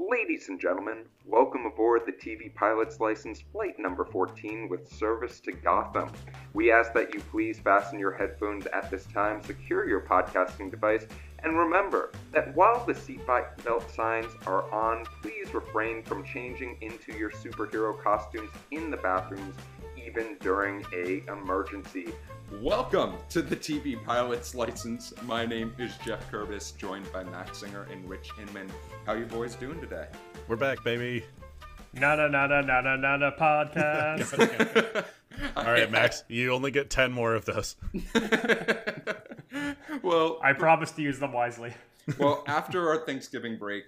Ladies and gentlemen, welcome aboard the TV Pilot's License flight number 14 with service to Gotham. We ask that you please fasten your headphones at this time, secure your podcasting device, and remember that while the seatbelt signs are on, please refrain from changing into your superhero costumes in the bathrooms, even during an emergency. Welcome to the TV Pilot's License. My name is Jeff Kurbis, joined by Matt Singer and Rich Inman. How you boys doing today? We're back, baby. Nada podcast. All right, Max, you only get 10 more of those. Well, I promise to use them wisely. Well, after our Thanksgiving break,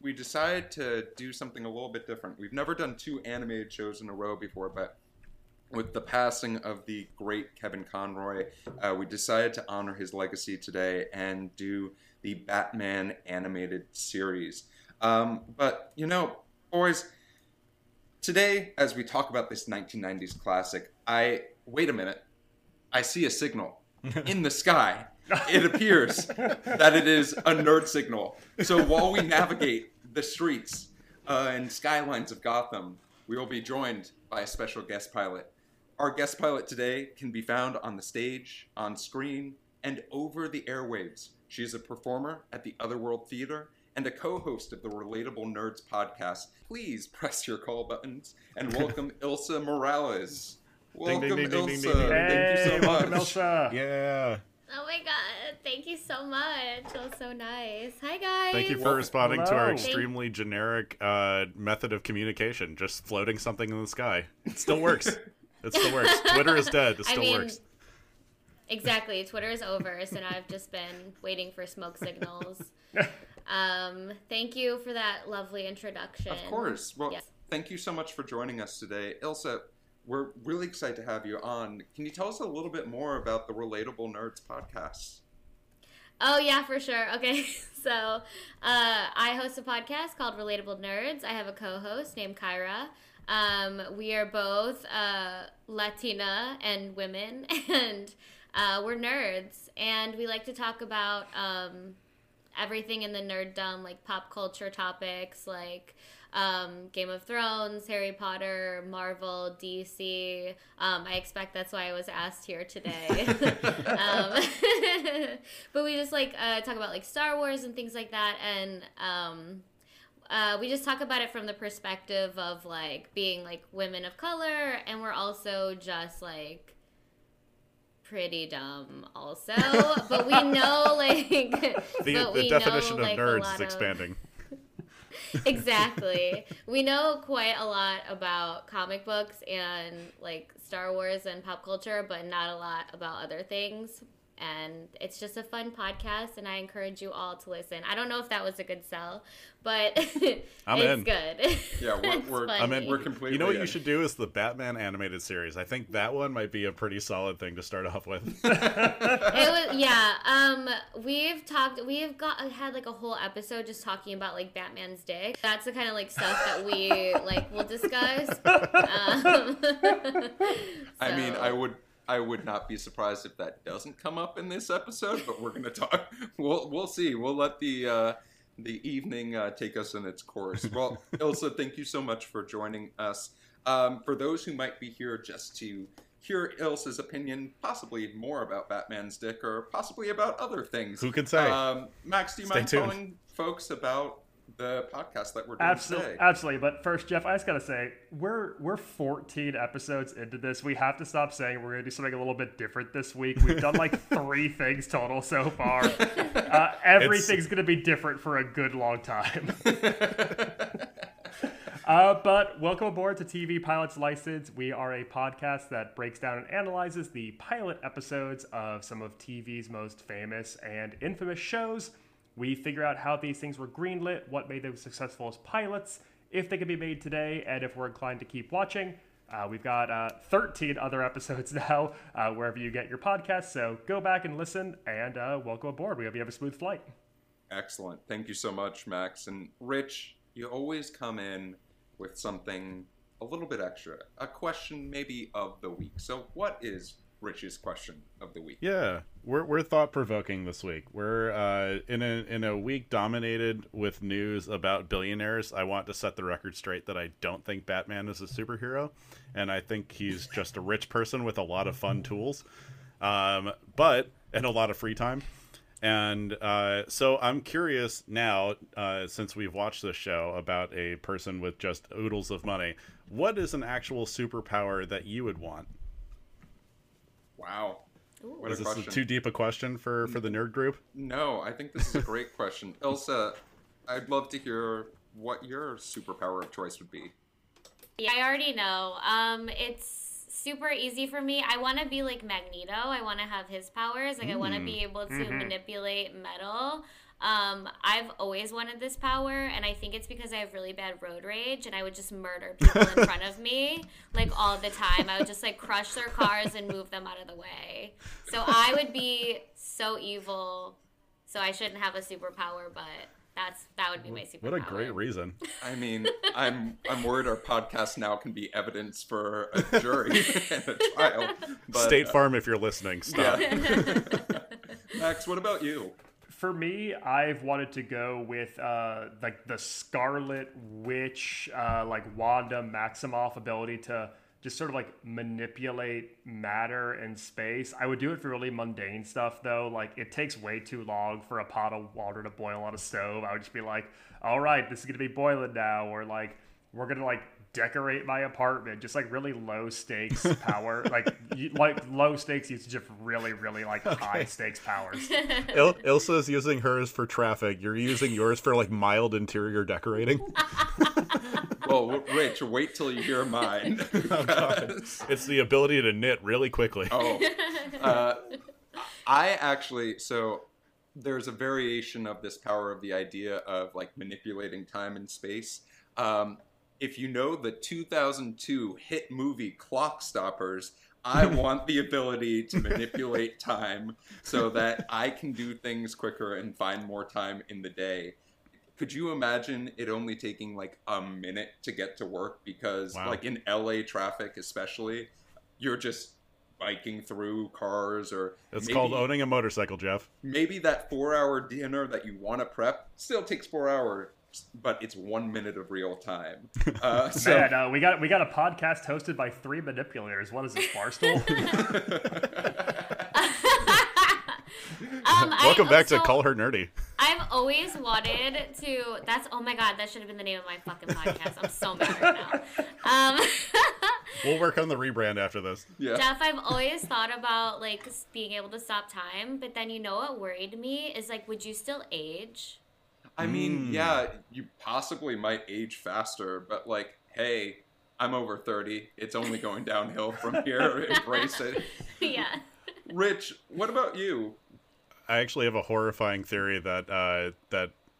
we decided to do something a little bit different. We've never done two animated shows in a row before, but with the passing of the great Kevin Conroy, we decided to honor his legacy today and do the Batman animated series. But, you know, boys, today, as we talk about this 1990s classic, wait a minute, I see a signal in the sky. It appears that it is a nerd signal. So while we navigate the streets and skylines of Gotham, we will be joined by a special guest pilot. Our guest pilot today can be found on the stage, on screen, and over the airwaves. She is a performer at the Otherworld Theater and a co-host of the Relatable Nerds podcast. Please press your call buttons and welcome Ilsa Morales. Welcome, Ilsa. Hey, thank you so much. Welcome, Ilsa. Yeah. Oh my God. Thank you so much. It was so nice. Hi, guys. Thank you for responding to our extremely generic method of communication, just floating something in the sky. It still works. It still works. Twitter is dead. It still works. Exactly. Twitter is over, so now I've just been waiting for smoke signals. Thank you for that lovely introduction. Of course. Well, yes. Thank you so much for joining us today. Ilsa, we're really excited to have you on. Can you tell us a little bit more about the Relatable Nerds podcast? Oh, yeah, for sure. Okay. So I host a podcast called Relatable Nerds. I have a co-host named Kyra. We are both Latina and women, and we're nerds, and we like to talk about everything in the nerddom, like pop culture topics, like Game of Thrones, Harry Potter, Marvel, DC. I expect that's why I was asked here today. But we just like talk about like Star Wars and things like that, and we just talk about it from the perspective of like being like women of color, and we're also just like pretty dumb also, but we know like the definition of nerds is expanding. Exactly. We know quite a lot about comic books and like Star Wars and pop culture, but not a lot about other things. And it's just a fun podcast, and I encourage you all to listen. I don't know if that was a good sell, but it's good. Yeah, we're completely. You know what you should do is the Batman animated series. I think that one might be a pretty solid thing to start off with. We've had like a whole episode just talking about like Batman's dick. That's the kind of like stuff that we like will discuss. I mean, I would not be surprised if that doesn't come up in this episode, but we're going to talk. We'll see. We'll let the evening take us in its course. Well, Ilsa, thank you so much for joining us. For those who might be here just to hear Ilsa's opinion, possibly more about Batman's dick or possibly about other things. Who can say? Max, do you mind telling folks about the podcast that we're doing today? Absolutely. But first, Jeff, I just gotta say, we're 14 episodes into this. We have to stop saying we're gonna do something a little bit different this week. We've done like 3 things total so far. Everything's gonna be different for a good long time. But welcome aboard to TV Pilot's License. We are a podcast that breaks down and analyzes the pilot episodes of some of TV's most famous and infamous shows. We figure out how these things were greenlit, what made them successful as pilots, if they could be made today, and if we're inclined to keep watching. We've got 13 other episodes now, wherever you get your podcasts. So go back and listen, and welcome aboard. We hope you have a smooth flight. Excellent. Thank you so much, Max. And Rich, you always come in with something a little bit extra, a question maybe of the week. So what is Rich's question of the week. Yeah, we're thought-provoking this week. We're in a week dominated with news about billionaires. I want to set the record straight that I don't think Batman is a superhero, and I think he's just a rich person with a lot of fun tools, but and a lot of free time. And so I'm curious now, since we've watched this show, about a person with just oodles of money. What is an actual superpower that you would want? Wow. What is this too deep a question for the nerd group? No, I think this is a great question. Elsa, I'd love to hear what your superpower of choice would be. Yeah, I already know. It's super easy for me. I want to be like Magneto. I want to have his powers. Like I want to be able to manipulate metal. I've always wanted this power, and I think it's because I have really bad road rage, and I would just murder people in front of me, like, all the time. I would just, like, crush their cars and move them out of the way. So I would be so evil, so I shouldn't have a superpower, but that would be my superpower. What a great reason. I mean, I'm worried our podcast now can be evidence for a jury and a trial. But, State Farm, if you're listening, stop. Yeah. Max, what about you? For me, I've wanted to go with like the Scarlet Witch, like Wanda Maximoff ability to just sort of like manipulate matter and space. I would do it for really mundane stuff though. Like it takes way too long for a pot of water to boil on a stove. I would just be like, all right, this is gonna be boiling now, or like we're gonna like decorate my apartment. Just like really low stakes power, like low stakes usage of really, really like high stakes powers. Ilsa's using hers for traffic. You're using yours for like mild interior decorating. Well, Rich, wait till you hear mine. Oh, God. It's the ability to knit really quickly. Oh, I actually there's a variation of this power of the idea of like manipulating time and space. If you know the 2002 hit movie Clock Stoppers, I want the ability to manipulate time so that I can do things quicker and find more time in the day. Could you imagine it only taking like a minute to get to work? Because like in LA traffic especially, you're just biking through cars, or it's called owning a motorcycle, Jeff. Maybe that 4-hour dinner that you want to prep still takes 4 hours. But it's 1 minute of real time. Man, we got a podcast hosted by three manipulators. What is this, Barstool? Welcome back to Call Her Nerdy. I've always wanted to. That's oh my god, that should have been the name of my fucking podcast. I'm so mad right now. We'll work on the rebrand after this. Yeah. Jeff, I've always thought about like being able to stop time, but then you know what worried me is like, would you still age? I mean, yeah, you possibly might age faster, but like, hey, I'm over 30. It's only going downhill from here. Embrace it. Yeah. Rich, what about you? I actually have a horrifying theory that,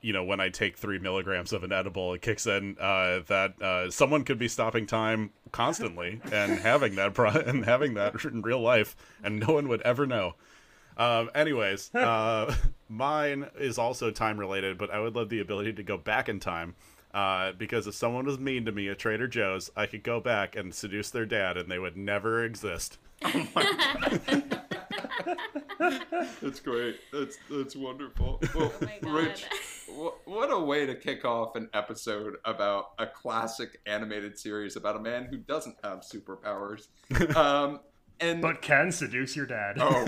you know, when I take 3 milligrams of an edible, it kicks in, that someone could be stopping time constantly and having that in real life, and no one would ever know. Anyways, mine is also time related, but I would love the ability to go back in time, because if someone was mean to me at Trader Joe's, I could go back and seduce their dad and they would never exist. Oh my God. That's great. That's wonderful. Well, oh my God. Rich, what a way to kick off an episode about a classic animated series about a man who doesn't have superpowers. But can seduce your dad. Oh,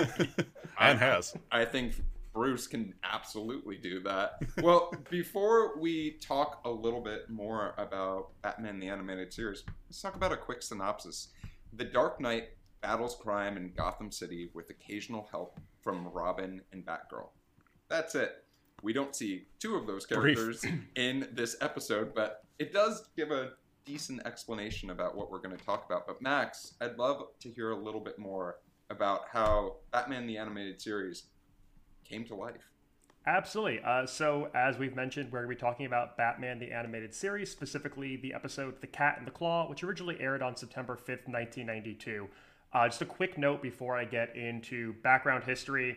and has. I think Bruce can absolutely do that. Well, before we talk a little bit more about Batman the Animated Series, let's talk about a quick synopsis. The Dark Knight battles crime in Gotham City with occasional help from Robin and Batgirl. That's it. We don't see two of those characters in this episode, but it does give a decent explanation about what we're going to talk about. But Max, I'd love to hear a little bit more about how Batman the Animated Series came to life. Absolutely. So as we've mentioned, we're going to be talking about Batman the Animated Series, specifically the episode The Cat and the Claw, which originally aired on September 5th, 1992. Just a quick note before I get into background history.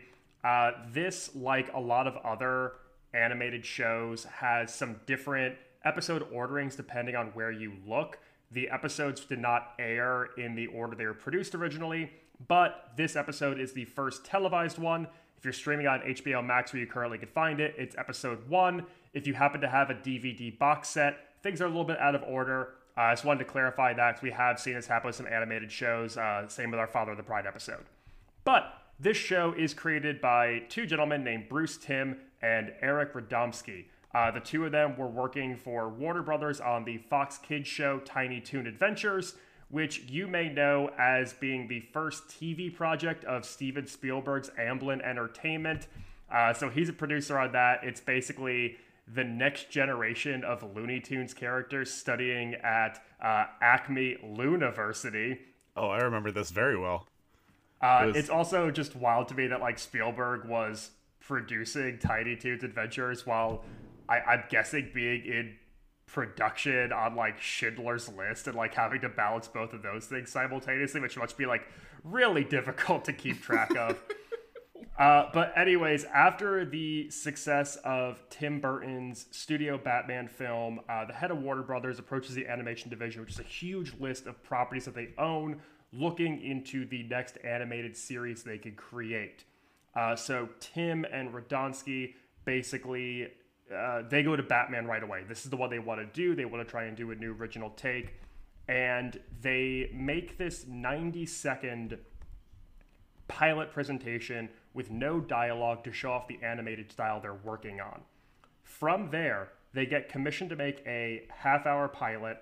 This, like a lot of other animated shows, has some different episode orderings depending on where you look. The episodes did not air in the order they were produced originally, But this episode is the first televised one. If you're streaming on HBO Max where you currently can find it, it's episode 1. If you happen to have a DVD box set, things are a little bit out of order. I just wanted to clarify that because we have seen this happen with some animated shows. Same with our Father of the Pride episode. But this show is created by two gentlemen named Bruce Timm and Eric Radomski. The two of them were working for Warner Brothers on the Fox Kids show Tiny Toon Adventures, which you may know as being the first TV project of Steven Spielberg's Amblin Entertainment. So he's a producer on that. It's basically the next generation of Looney Tunes characters studying at Acme Looniversity. Oh, I remember this very well. It's also just wild to me that like Spielberg was producing Tiny Toons Adventures while I'm guessing being in production on like Schindler's List and like having to balance both of those things simultaneously, which must be like really difficult to keep track of. But anyways, after the success of Tim Burton's Studio Batman film, the head of Warner Brothers approaches the animation division, which is a huge list of properties that they own, looking into the next animated series they could create. So Tim and Radomski basically, they go to Batman right away. This is the one they want to do. They want to try and do a new original take. And they make this 90-second pilot presentation with no dialogue to show off the animated style they're working on. From there, they get commissioned to make a half-hour pilot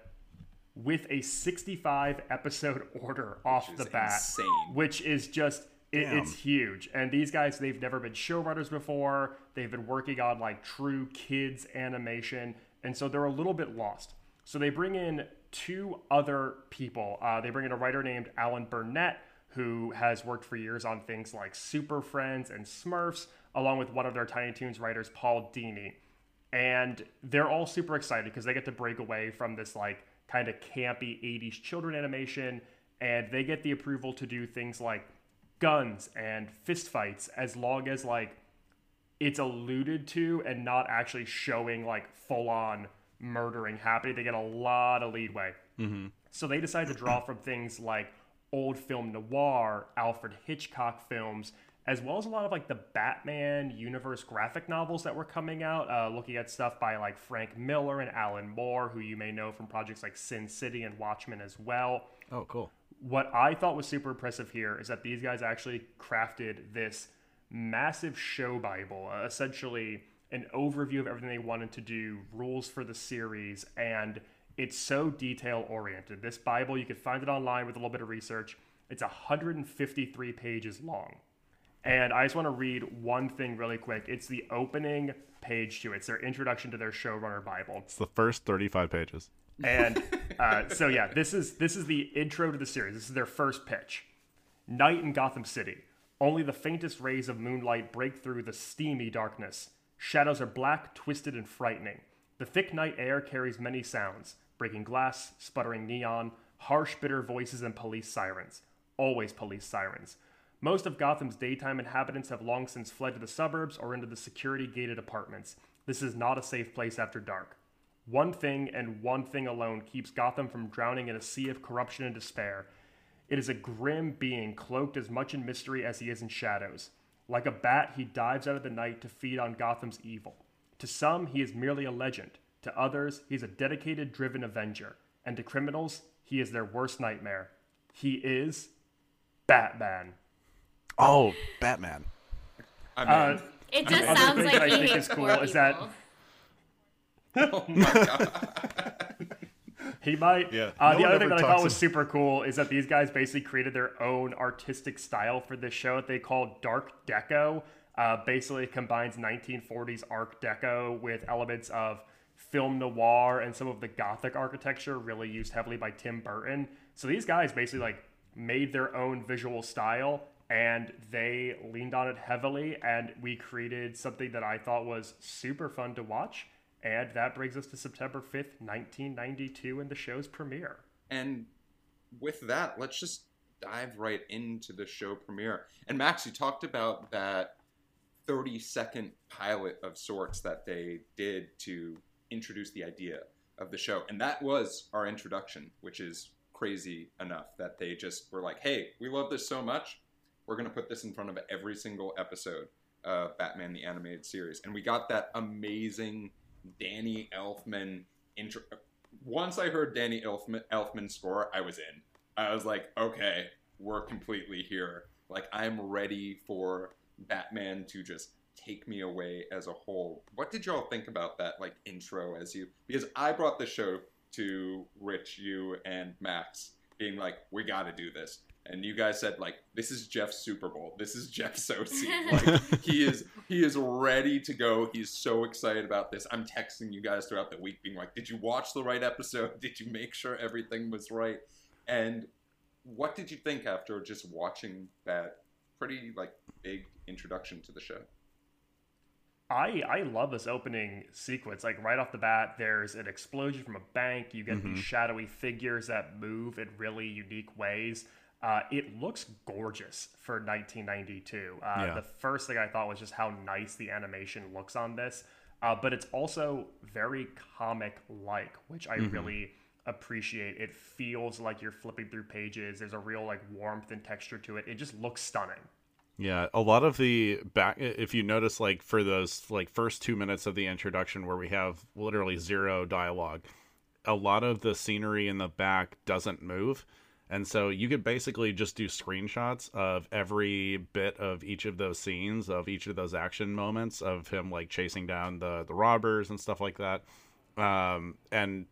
with a 65-episode order off the bat, insane. Which is just, it's huge. And these guys, they've never been showrunners before. They've been working on like true kids animation. And so they're a little bit lost. So they bring in two other people. They bring in a writer named Alan Burnett, who has worked for years on things like Super Friends and Smurfs, along with one of their Tiny Toons writers, Paul Dini. And they're all super excited because they get to break away from this like kind of campy 80s children animation, and they get the approval to do things like guns and fistfights as long as like it's alluded to and not actually showing like full-on murdering happening. They get a lot of leeway. Mm-hmm. So they decide to draw from things like old film noir, Alfred Hitchcock films, as well as a lot of like the Batman universe graphic novels that were coming out, looking at stuff by like Frank Miller and Alan Moore, who you may know from projects like Sin City and Watchmen as well. Oh, cool. What I thought was super impressive here is that these guys actually crafted this massive show bible, essentially an overview of everything they wanted to do, rules for the series, and it's so detail-oriented. This bible, you can find it online with a little bit of research. It's 153 pages long. And I just want to read one thing really quick. It's the opening page to it. It's their introduction to their showrunner Bible. It's the first 35 pages. And so, yeah, this is the intro to the series. This is their first pitch. Night in Gotham City. Only the faintest rays of moonlight break through the steamy darkness. Shadows are black, twisted, and frightening. The thick night air carries many sounds. Breaking glass, sputtering neon, harsh, bitter voices, and police sirens. Always police sirens. Most of Gotham's daytime inhabitants have long since fled to the suburbs or into the security-gated apartments. This is not a safe place after dark. One thing and one thing alone keeps Gotham from drowning in a sea of corruption and despair. It is a grim being cloaked as much in mystery as he is in shadows. Like a bat, he dives out of the night to feed on Gotham's evil. To some, he is merely a legend. To others, he's a dedicated, driven avenger. And to criminals, he is their worst nightmare. He is Batman. Oh, Batman. I mean, it just sounds like I think is cool is that oh my god. He might. Yeah. The other thing that I thought was super cool is that these guys basically created their own artistic style for this show that they call Dark Deco. Basically it combines 1940s Art Deco with elements of film noir and some of the Gothic architecture really used heavily by Tim Burton. So these guys basically like made their own visual style. And they leaned on it heavily, and we created something that I thought was super fun to watch. And that brings us to September 5th, 1992, and the show's premiere. And with that, let's just dive right into the show premiere. And Max, you talked about that 30-second pilot of sorts that they did to introduce the idea of the show. And that was our introduction, which is crazy enough that they just were like, hey, we love this so much, we're going to put this in front of every single episode of Batman the Animated Series. And we got that amazing Danny Elfman intro. Once I heard Danny Elfman's score, I was in. I was like, okay, we're completely here. Like, I'm ready for Batman to just take me away as a whole. What did y'all think about that, like, intro as you... Because I brought the show to Rich, you, and Max, being like, we gotta do this. And you guys said, like, this is Jeff's Super Bowl. This is Jeff Sosi. Like, he is ready to go. He's so excited about this. I'm texting you guys throughout the week being like, did you watch the right episode? Did you make sure everything was right? And what did you think after just watching that pretty, like, big introduction to the show? I love this opening sequence. Like, right off the bat, there's an explosion from a bank. You get these shadowy figures that move in really unique ways. It looks gorgeous for 1992. The first thing I thought was just how nice the animation looks on this. But it's also very comic-like, which I really appreciate. It feels like you're flipping through pages. There's a real, like, warmth and texture to it. It just looks stunning. Yeah, a lot of the back, if you notice, like, for those, like, first 2 minutes of the introduction where we have literally zero dialogue, a lot of the scenery in the back doesn't move. And so you could basically just do screenshots of every bit of each of those scenes, of each of those action moments of him, like, chasing down the robbers and stuff like that, and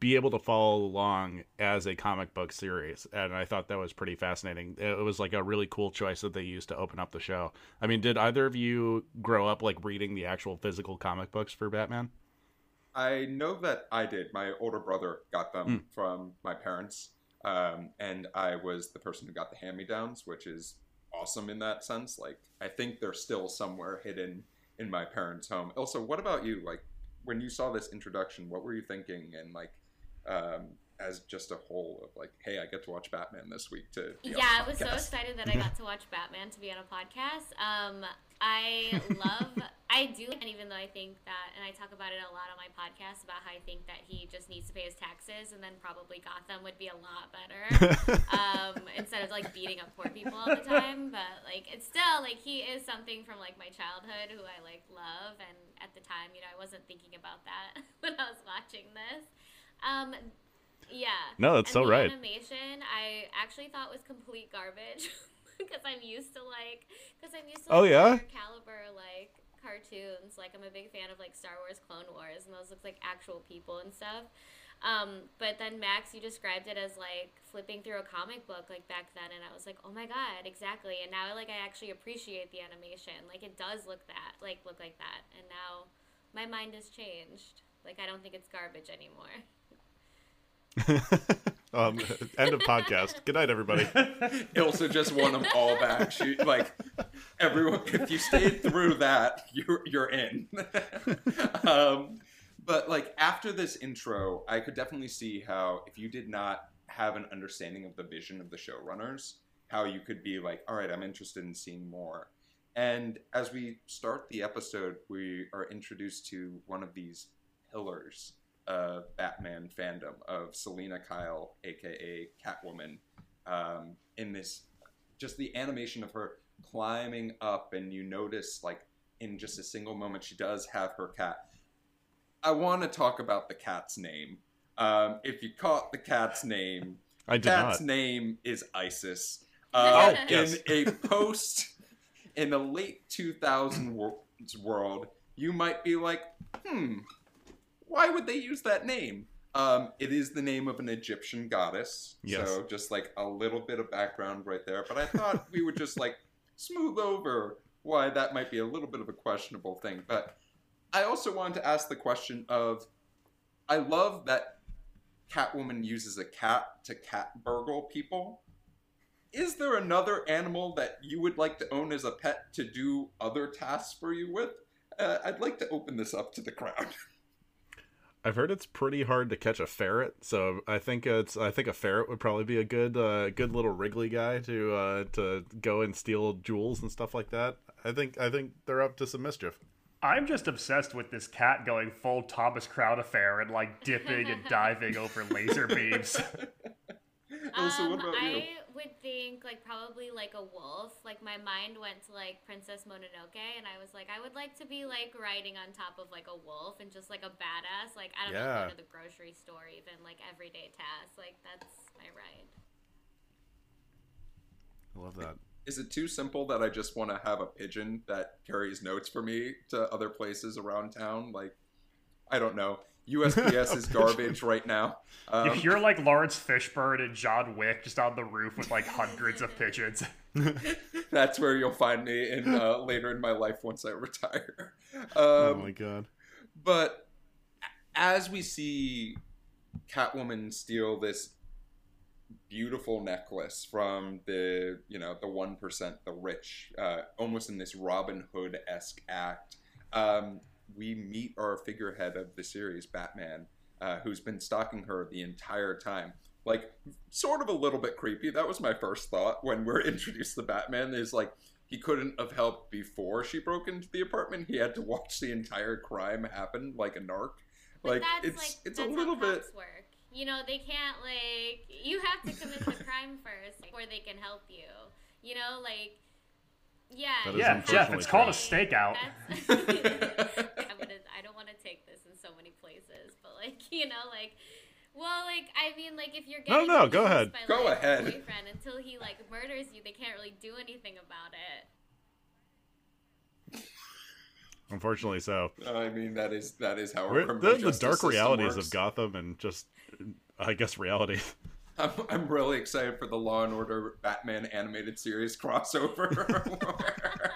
be able to follow along as a comic book series. And I thought that was pretty fascinating. It was like a really cool choice that they used to open up the show. I mean, did either of you grow up, like, reading the actual physical comic books for Batman? I know that I did. My older brother got them from my parents. And I was the person who got the hand-me-downs, which is awesome in that sense. Like, I think they're still somewhere hidden in my parents' home. Also, what about you? Like, when you saw this introduction, what were you thinking? And, like, as just a whole of, like, hey, I get to watch Batman this week to be on a podcast. I was so excited that I got to watch Batman to be on a podcast. I love, I do, and even though I think that, and I talk about it a lot on my podcast about how I think that he just needs to pay his taxes and then probably Gotham would be a lot better instead of, like, beating up poor people all the time. But, like, it's still, like, he is something from, like, my childhood who I, like, love. And at the time, you know, I wasn't thinking about that when I was watching this. No, that's so right. Animation, I actually thought was complete garbage because I'm used to higher caliber, like, cartoons. Like, I'm a big fan of, like, Star Wars, Clone Wars, and those look like actual people and stuff. But then, Max, you described it as, like, flipping through a comic book, like, back then, and I was like, oh my god, exactly. And now, like, I actually appreciate the animation. Like, it does look like that. And now my mind has changed. Like, I don't think it's garbage anymore. End of podcast. Good night, everybody. Ilsa just won them all back. She, like, everyone, if you stayed through that, you're in. But, like, after this intro, I could definitely see how, if you did not have an understanding of the vision of the showrunners, how you could be like, all right, I'm interested in seeing more. And as we start the episode, we are introduced to one of these pillars of Batman fandom, of Selina Kyle, aka Catwoman, in this, just the animation of her climbing up, and you notice, like, in just a single moment, she does have her cat. I want to talk about the cat's name. If you caught the cat's name, I did not. Cat's name is Isis. In a post, in the late 2000s world, you might be like, why would they use that name? It is the name of an Egyptian goddess. Yes. So just, like, a little bit of background right there. But I thought we would just, like, smooth over why that might be a little bit of a questionable thing. But I also wanted to ask the question of, I love that Catwoman uses a cat to cat burgle people. Is there another animal that you would like to own as a pet to do other tasks for you with? I'd like to open this up to the crowd. I've heard it's pretty hard to catch a ferret, so I think a ferret would probably be a good little Wrigley guy to go and steal jewels and stuff like that. I think they're up to some mischief. I'm just obsessed with this cat going full Thomas Crown affair and, like, dipping and diving over laser beams. Also, what about you? I would think like probably like a wolf. Like my mind went to like Princess Mononoke, and I was like, I would like to be like riding on top of like a wolf and just like a badass. Like I don't know, go to the grocery store even, like everyday tasks. Like that's my ride. I love that. Is it too simple that I just want to have a pigeon that carries notes for me to other places around town? Like, I don't know. USPS is garbage right now. If you're like Lawrence Fishburne and John Wick just on the roof with like hundreds of pigeons. That's where you'll find me in later in my life once I retire. Oh my God. But as we see Catwoman steal this beautiful necklace from the, you know, the 1%, the rich, almost in this Robin Hood-esque act. We meet our figurehead of the series, Batman, who's been stalking her the entire time. Like, sort of a little bit creepy. That was my first thought when we're introduced to Batman, is like, he couldn't have helped before she broke into the apartment. He had to watch the entire crime happen like a narc. Like, it's a little bit... work. You know, they can't, like, you have to commit the crime first before they can help you. You know, like, yeah, Jeff, it's called a stakeout. I don't want to take this in so many places, but, like, you know, like, well, like, I mean, like, if you're getting... No, go ahead. By, go like, ahead. Boyfriend, until he, like, murders you, they can't really do anything about it. Unfortunately so. I mean, that is how our the dark realities works. Of Gotham and just, I guess, reality. I'm really excited for the Law and Order Batman animated series crossover. I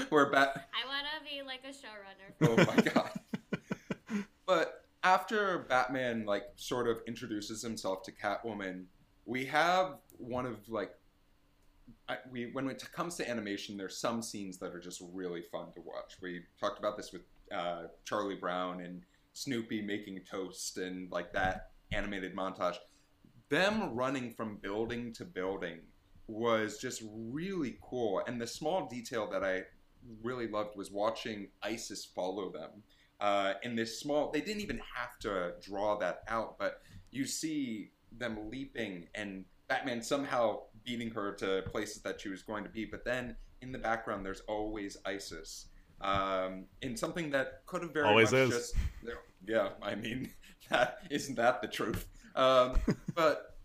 want to be like a showrunner. Oh my God. But after Batman, like, sort of introduces himself to Catwoman, we have one of, like, when it comes to animation, there's some scenes that are just really fun to watch. We talked about this with Charlie Brown and Snoopy making toast and like that animated montage. Them running from building to building was just really cool. And the small detail that I really loved was watching Isis follow them. In this small, they didn't even have to draw that out, but you see them leaping and Batman somehow beating her to places that she was going to be. But then in the background, there's always Isis. In something that could have very always much is. Just... Yeah, I mean, isn't that the truth? But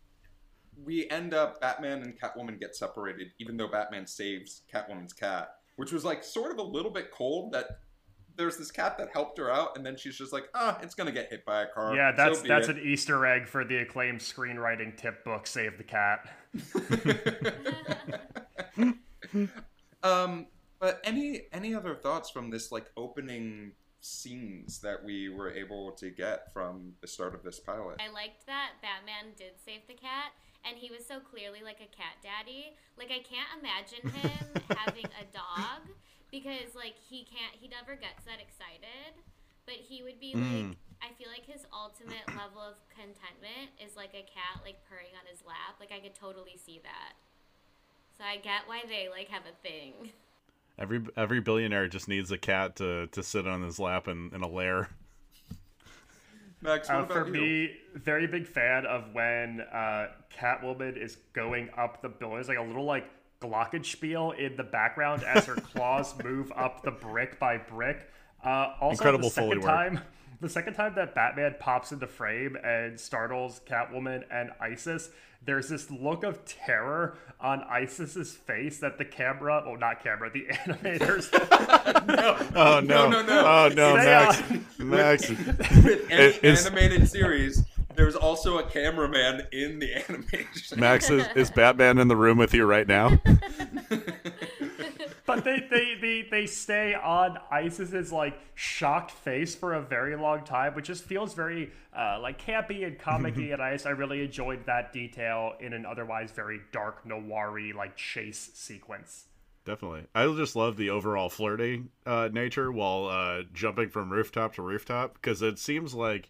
we end up, Batman and Catwoman get separated, even though Batman saves Catwoman's cat, which was like sort of a little bit cold that there's this cat that helped her out, and then she's just like, it's going to get hit by a car. Yeah, that's an Easter egg for the acclaimed screenwriting tip book, Save the Cat. But any other thoughts from this, like, opening scenes that we were able to get from the start of this pilot? I liked that Batman did save the cat, and he was so clearly, like, a cat daddy. Like, I can't imagine him having a dog. Because, like, he never gets that excited, but he would be, like, I feel like his ultimate level of contentment is, like, a cat, like, purring on his lap. Like, I could totally see that. So I get why they, like, have a thing. Every billionaire just needs a cat to sit on his lap in a lair. Max, what about you? For me, very big fan of when Catwoman is going up the building. It's like a little, like, glockenspiel in the background as her claws move up the brick by brick. Also, incredible the second time that Batman pops into frame and startles Catwoman and Isis, there's this look of terror on Isis's face that the animators. No, Max. With any animated series, there's also a cameraman in the animation. Max, is Batman in the room with you right now? But they stay on Isis's, like, shocked face for a very long time, which just feels very like campy and comic-y, and I really enjoyed that detail in an otherwise very dark noir-y, like, chase sequence. Definitely. I just love the overall flirty nature while jumping from rooftop to rooftop, because it seems like,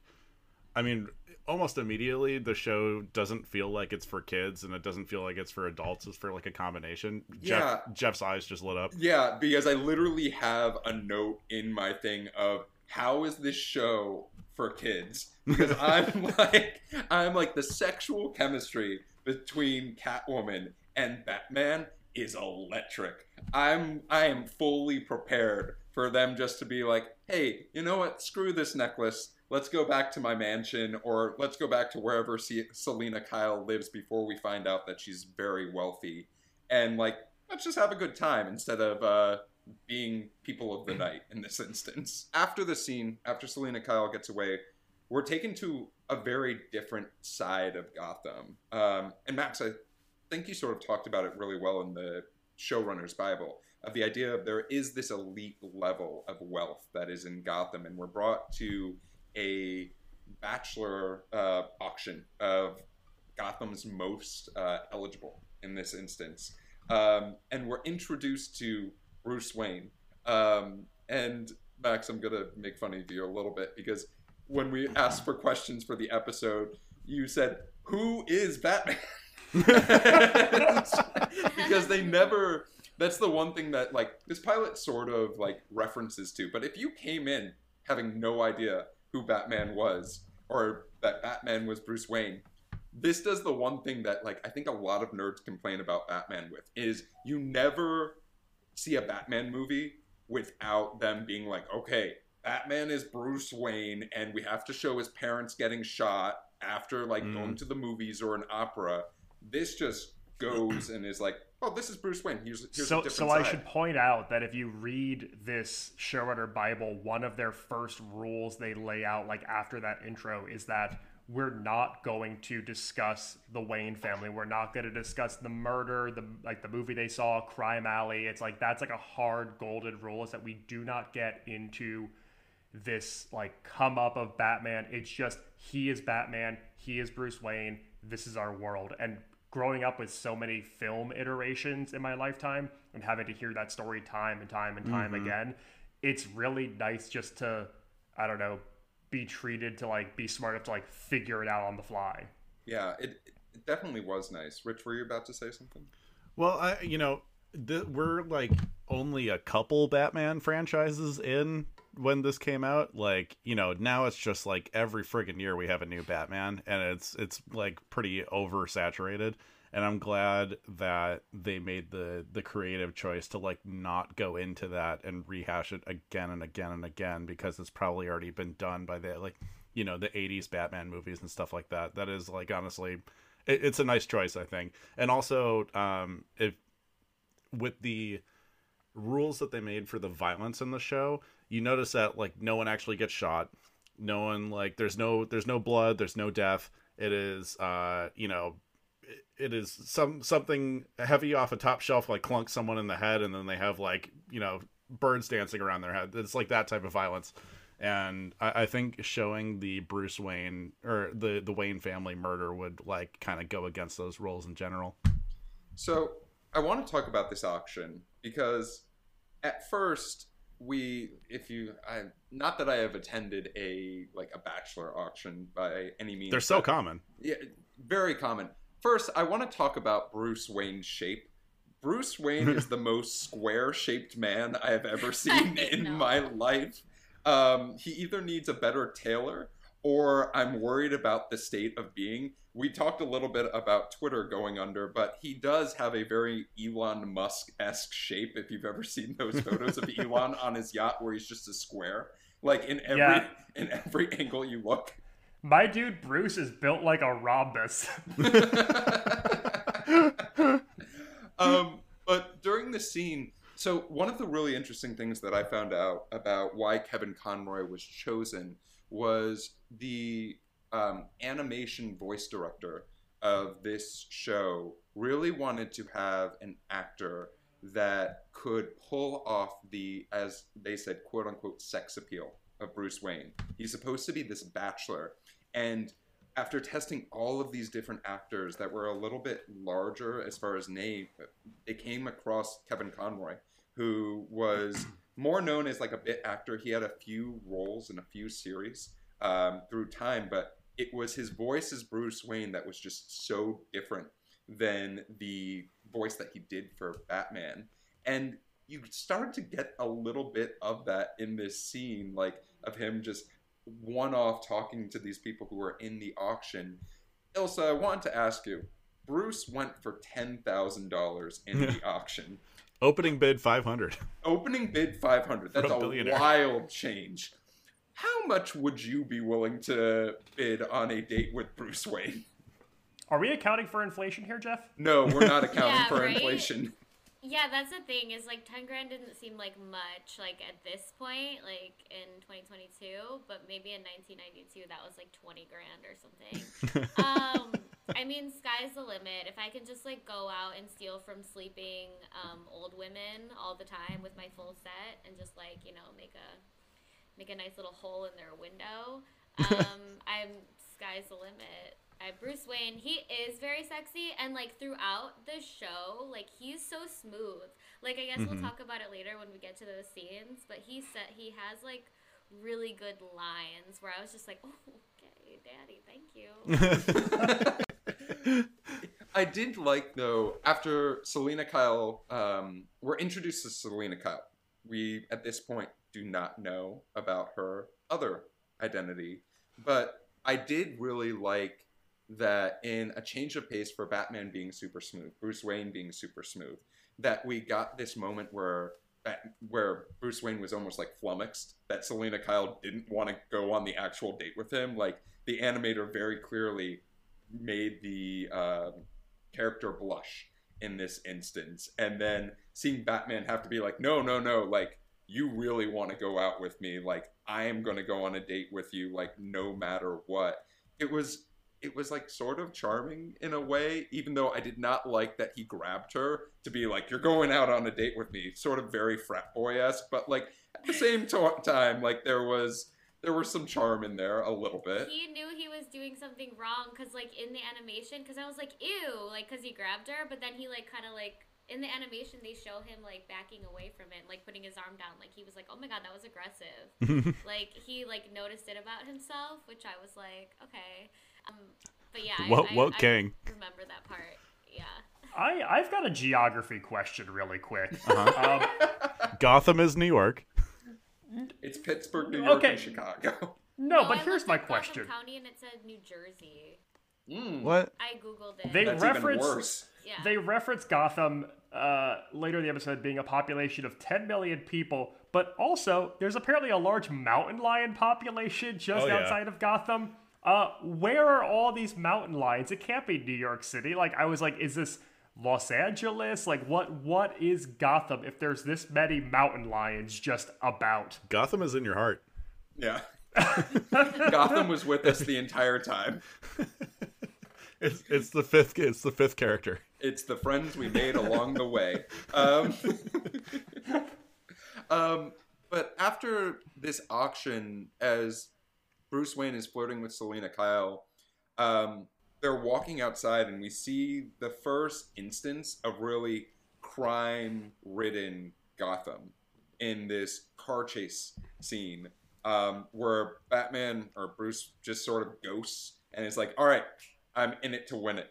I mean, almost immediately the show doesn't feel like it's for kids and it doesn't feel like it's for adults. It's for, like, a combination. Yeah. Jeff's eyes just lit up. Yeah, because I literally have a note in my thing of, how is this show for kids? Because I'm like the sexual chemistry between Catwoman and Batman is electric. I am fully prepared for them just to be like, hey, you know what? Screw this necklace. Let's go back to my mansion, or let's go back to wherever Selina Kyle lives before we find out that she's very wealthy. And, like, let's just have a good time instead of being people of the night in this instance. After the scene, after Selina Kyle gets away, we're taken to a very different side of Gotham. And Max, I think you sort of talked about it really well in the showrunner's Bible, of the idea of there is this elite level of wealth that is in Gotham, and we're brought to a bachelor auction of Gotham's most eligible in this instance. And we're introduced to Bruce Wayne. And Max, I'm going to make fun of you a little bit, because when we asked for questions for the episode, you said, who is Batman? Because they never... That's the one thing that, like, this pilot sort of, like, references to. But if you came in having no idea who Batman was, or that Batman was Bruce Wayne, this does the one thing that, like, I think a lot of nerds complain about Batman with, is you never see a Batman movie without them being like, okay, Batman is Bruce Wayne, and we have to show his parents getting shot after, like, going to the movies or an opera. This just goes and is like, oh, this is Bruce Wayne. Here's a different side. I should point out that if you read this showrunner Bible, one of their first rules they lay out, like, after that intro, is that we're not going to discuss the Wayne family. We're not going to discuss the murder, the movie they saw, Crime Alley. It's like, that's like a hard golden rule, is that we do not get into this, like, come up of Batman. It's just, he is Batman. He is Bruce Wayne. This is our world. And growing up with so many film iterations in my lifetime and having to hear that story time and time and time again, it's really nice just to, I don't know, be treated to, like, be smart enough to, like, figure it out on the fly. Yeah, it definitely was nice. Rich, were you about to say something? Well, we're, like, only a couple Batman franchises in when this came out. Like, you know, now it's just, like, every friggin' year we have a new Batman, and it's like, pretty oversaturated. And I'm glad that they made the creative choice to, like, not go into that and rehash it again and again and again, because it's probably already been done by the, like, you know, the 80s Batman movies and stuff like that. That is, like, honestly, it's a nice choice, I think. And also, if with the rules that they made for the violence in the show, you notice that, like, no one actually gets shot. No one, like, there's no blood, there's no death. It is, it is something heavy off a top shelf, like, clunk someone in the head, and then they have, like, you know, birds dancing around their head. It's like that type of violence. And I think showing the Bruce Wayne, or the Wayne family murder, would, like, kind of go against those rules in general. So I want to talk about this auction, because at first not that I have attended a bachelor auction by any means. They're so common. Yeah, very common. First, I want to talk about Bruce Wayne's shape. Bruce Wayne is the most square-shaped man I have ever seen in my life. He either needs a better tailor, or I'm worried about the state of being. We talked a little bit about Twitter going under, but he does have a very Elon Musk-esque shape, if you've ever seen those photos of Elon on his yacht where he's just a square. Like, in every angle you look. My dude Bruce is built like a rhombus. But during the scene, so one of the really interesting things that I found out about why Kevin Conroy was chosen was the animation voice director of this show really wanted to have an actor that could pull off the, as they said, quote-unquote, sex appeal of Bruce Wayne. He's supposed to be this bachelor. And after testing all of these different actors that were a little bit larger as far as name, they came across Kevin Conroy, who was more known as, like, a bit actor. He had a few roles in a few series through time, but it was his voice as Bruce Wayne that was just so different than the voice that he did for Batman. And you start to get a little bit of that in this scene, like, of him just one-off talking to these people who are in the auction. Ilsa, I want to ask you, Bruce went for $10,000 in the auction. Opening bid $500. Opening bid $500. That's a wild change. How much would you be willing to bid on a date with Bruce Wayne? Are we accounting for inflation here, Jeff? No, we're not accounting for inflation. Yeah, that's the thing, is like $10,000 didn't seem like much, like at this point, like in 2022, but maybe in 1992 that was like $20,000 or something. I mean, sky's the limit. If I can just like go out and steal from sleeping old women all the time with my full set and just like, you know, make a nice little hole in their window, sky's the limit. Bruce Wayne, he is very sexy, and like throughout the show, like he's so smooth. Like I guess we'll talk about it later when we get to those scenes, but he has like really good lines where I was just like, oh, okay, Daddy, thank you. I did like, though, after Selina Kyle, we're introduced to Selina Kyle. We at this point do not know about her other identity, but I did really like that in a change of pace for Batman being super smooth, Bruce Wayne being super smooth, that we got this moment where Bruce Wayne was almost like flummoxed, that Selina Kyle didn't want to go on the actual date with him. Like, the animator very clearly made the character blush in this instance. And then seeing Batman have to be like, no, like, you really want to go out with me. Like, I am going to go on a date with you, like, no matter what. It was like sort of charming in a way, even though I did not like that he grabbed her to be like, you're going out on a date with me, sort of very frat boy-esque, but like at the same time, like there was some charm in there a little bit. He knew he was doing something wrong, because like in the animation, because I was like, ew, like because he grabbed her, but then he like kind of like, in the animation they show him like backing away from it, like putting his arm down, like he was like, oh my god, that was aggressive. Like he like noticed it about himself, which I was like, okay. But yeah, what gang? I remember that part. Yeah. I've got a geography question really quick. Uh-huh. Gotham is New York. It's Pittsburgh, New York, and Chicago. No, but here's my question. Gotham County, and it said New Jersey. What? I googled it. They reference Gotham later in the episode being a population of 10 million people, but also there's apparently a large mountain lion population just outside of Gotham. Where are all these mountain lions? It can't be New York City. Like, I was like, is this Los Angeles? Like, what is Gotham if there's this many mountain lions just about? Gotham is in your heart. Yeah. Gotham was with us the entire time. It's the fifth character. It's the friends we made along the way. But after this auction, as Bruce Wayne is flirting with Selina Kyle, they're walking outside, and we see the first instance of really crime-ridden Gotham in this car chase scene, where Batman, or Bruce, just sort of ghosts and is like, all right, I'm in it to win it.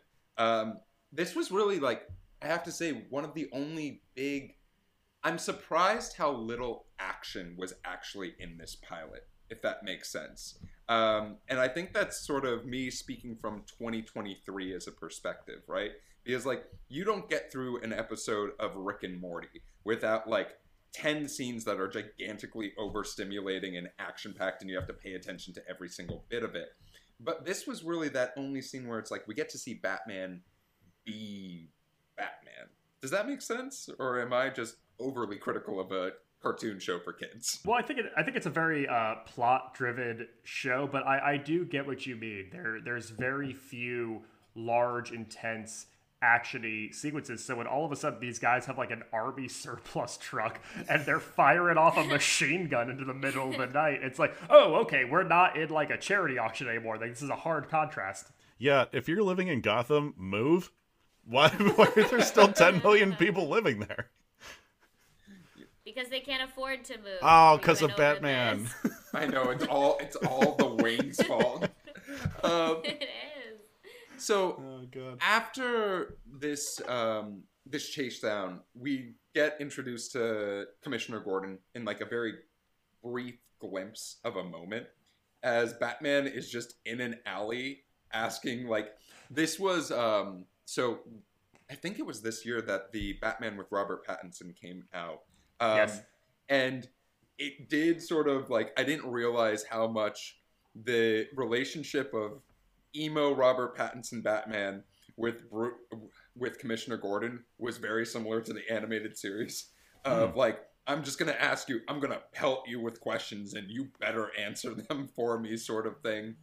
This was really, like, I have to say, one of the only big... I'm surprised how little action was actually in this pilot, if that makes sense. And I think that's sort of me speaking from 2023 as a perspective, right? Because, like, you don't get through an episode of Rick and Morty without, like, 10 scenes that are gigantically overstimulating and action-packed, and you have to pay attention to every single bit of it. But this was really that only scene where it's like, we get to see Batman be Batman. Does that make sense? Or am I just overly critical of a cartoon show for kids? Well, I think it's a very plot-driven show, but I do get what you mean. There's very few large, intense, action-y sequences. So when all of a sudden these guys have like an army surplus truck and they're firing off a machine gun into the middle of the night, it's like, oh, okay, we're not in like a charity auction anymore. Like, this is a hard contrast. Yeah, if you're living in Gotham, move. Why are there still 10 million people living there? Because they can't afford to move. Oh, because of Batman. I know, it's all the Wayne's fault. It is. So after this this chase down, we get introduced to Commissioner Gordon in like a very brief glimpse of a moment, as Batman is just in an alley asking, like, this was So I think it was this year that the Batman with Robert Pattinson came out. Yes. And it did sort of like, I didn't realize how much the relationship of emo Robert Pattinson Batman with Commissioner Gordon was very similar to the animated series of like, I'm just going to ask you, I'm going to pelt you with questions and you better answer them for me sort of thing.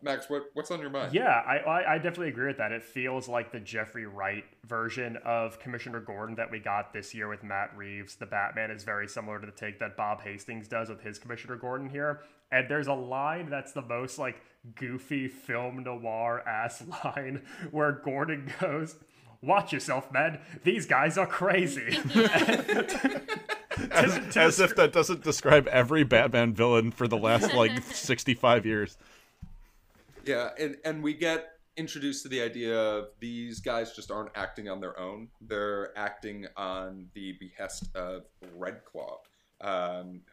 Max, what's on your mind? Yeah, I definitely agree with that. It feels like the Jeffrey Wright version of Commissioner Gordon that we got this year with Matt Reeves. The Batman is very similar to the take that Bob Hastings does with his Commissioner Gordon here. And there's a line that's the most like goofy film noir ass line where Gordon goes, "Watch yourself, man. These guys are crazy." As if that doesn't describe every Batman villain for the last like 65 years. Yeah, and we get introduced to the idea of these guys just aren't acting on their own. They're acting on the behest of Red Claw,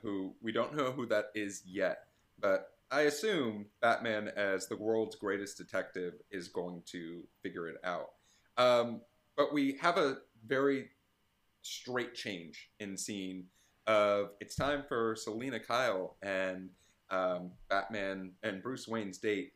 who we don't know who that is yet. But I assume Batman, as the world's greatest detective, is going to figure it out. But we have a very straight change in scene of it's time for Selina Kyle and Batman and Bruce Wayne's date.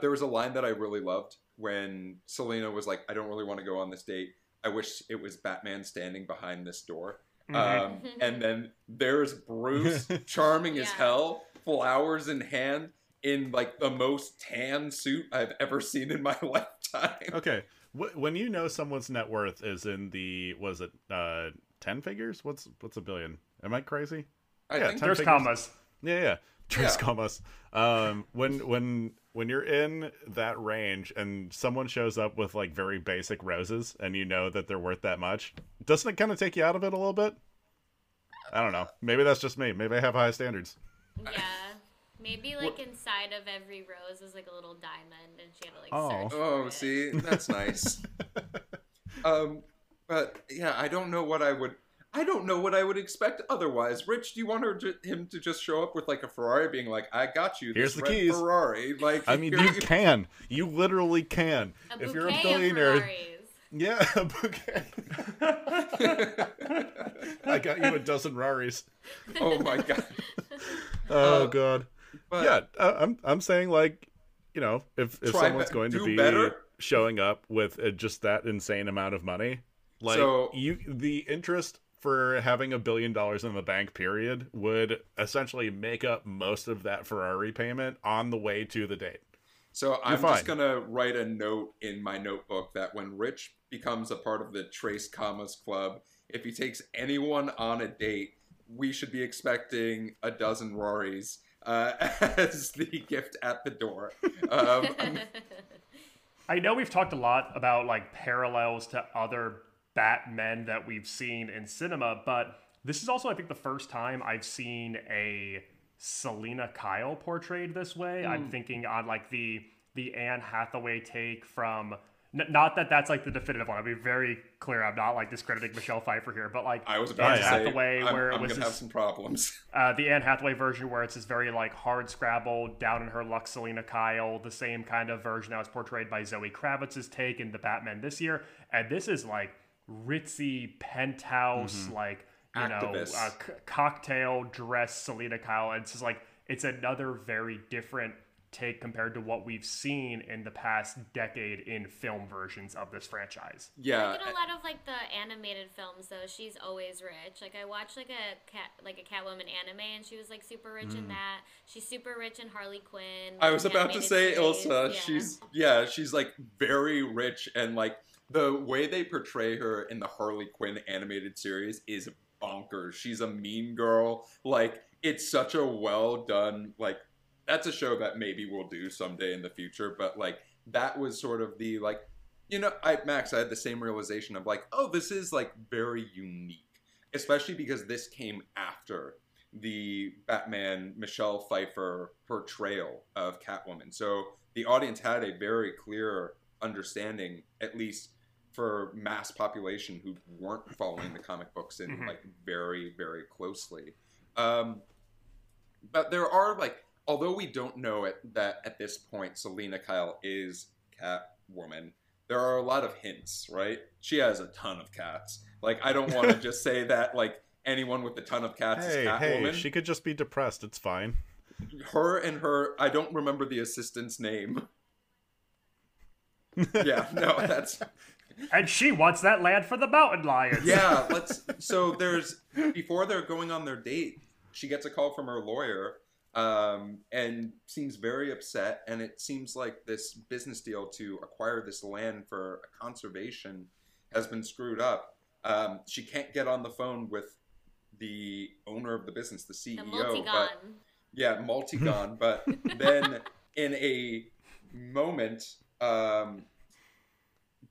There was a line that I really loved when Selina was like, I don't really want to go on this date. I wish it was Batman standing behind this door. Mm-hmm. And then there's Bruce, charming as hell, flowers in hand, in like the most tan suit I've ever seen in my lifetime. Okay. When you know someone's net worth is in the, was it 10 figures? What's a billion? Am I crazy? I think there's figures. Commas. Yeah. Commas. When you're in that range and someone shows up with like very basic roses and you know that they're worth that much, doesn't it kind of take you out of it a little bit? I don't know. Maybe that's just me. Maybe I have high standards. Yeah. Maybe like inside of every rose is like a little diamond and she had to like search for it. See? That's nice. But yeah, I don't know what I would expect otherwise. Rich, do you want him to just show up with like a Ferrari being like, I got you. Here's the keys. Ferrari. Like, I mean, you can. You literally can. If you're a billionaire. Yeah, a bouquet. I got you a dozen Raris. Oh my god. Oh god. But, yeah, I'm saying like, you know, if someone's going to be better. Showing up with just that insane amount of money, like the interest for having $1 billion in the bank period would essentially make up most of that Ferrari payment on the way to the date. So I'm just going to write a note in my notebook that when Rich becomes a part of the Trace Commas Club, if he takes anyone on a date, we should be expecting a dozen Rories as the gift at the door. I know we've talked a lot about like parallels to other Batmen that we've seen in cinema, but this is also, I think, the first time I've seen a Selina Kyle portrayed this way. I'm thinking on like the Anne Hathaway take from, not that that's like the definitive one. I'll be very clear. I'm not like discrediting Michelle Pfeiffer here, but like I was about Anne Hathaway, where I'm gonna have some problems. The Anne Hathaway version where it's this very like hard scrabble, down in her luck Selina Kyle, the same kind of version that was portrayed by Zoe Kravitz's take in The Batman this year. And this is like ritzy penthouse, like, you activist. Know, cocktail dress Selina Kyle. And it's just like, it's another very different take compared to what we've seen in the past decade in film versions of this franchise. Yeah. Like in a lot of like the animated films though, she's always rich. Like I watched like a Catwoman anime and she was like super rich in that. She's super rich in Harley Quinn. I was about to say series. Ilsa, yeah. She's like very rich, and like the way they portray her in the Harley Quinn animated series is bonkers. She's a mean girl. Like it's such a well done, like that's a show that maybe we'll do someday in the future, but like that was sort of the like, you know, I had the same realization of like, oh, this is like very unique, especially because this came after the Batman Michelle Pfeiffer portrayal of Catwoman. So the audience had a very clear understanding, at least for mass population who weren't following the comic books in like very, very closely. But there are like, although we don't know that at this point Selina Kyle is Catwoman, there are a lot of hints, right? She has a ton of cats. Like, I don't want to just say that, like, anyone with a ton of cats is Catwoman. Hey, she could just be depressed. It's fine. Her and her... I don't remember the assistant's name. Yeah, no, that's... And she wants that land for the mountain lions. Yeah, let's... So there's... Before they're going on their date, she gets a call from her lawyer and seems very upset. And it seems like this business deal to acquire this land for conservation has been screwed up. She can't get on the phone with the owner of the business, the CEO. And multi-gone. Yeah, multi-gone. But then in a moment...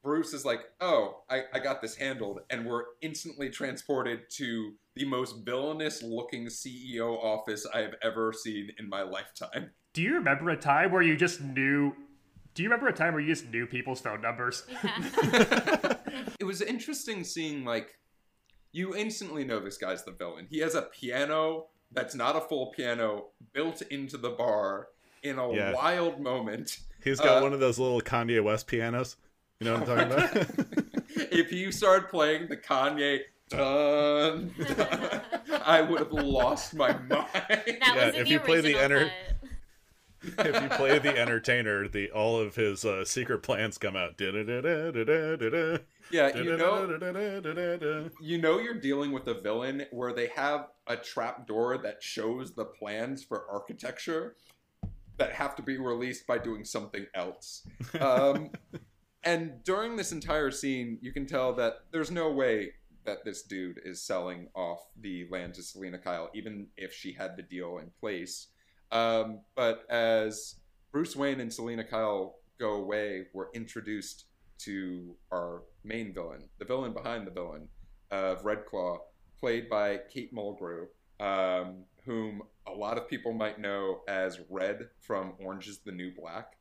Bruce is like, oh, I got this handled, and we're instantly transported to the most villainous looking CEO office I've ever seen in my lifetime. Do you remember a time where you just knew people's phone numbers? Yeah. It was interesting seeing, like, you instantly know this guy's the villain. He has a piano that's not a full piano built into the bar in a wild moment. He's got one of those little Kanye West pianos. You know what I'm talking about? If you started playing the Kanye, dun, dun, I would have lost my mind. If you play the Entertainer, all of his secret plans come out. Yeah, you know you're dealing with a villain where they have a trap door that shows the plans for architecture that have to be released by doing something else. And during this entire scene, you can tell that there's no way that this dude is selling off the land to Selina Kyle, even if she had the deal in place. But as Bruce Wayne and Selina Kyle go away, we're introduced to our main villain, the villain behind the villain of Red Claw, played by Kate Mulgrew, whom a lot of people might know as Red from Orange is the New Black,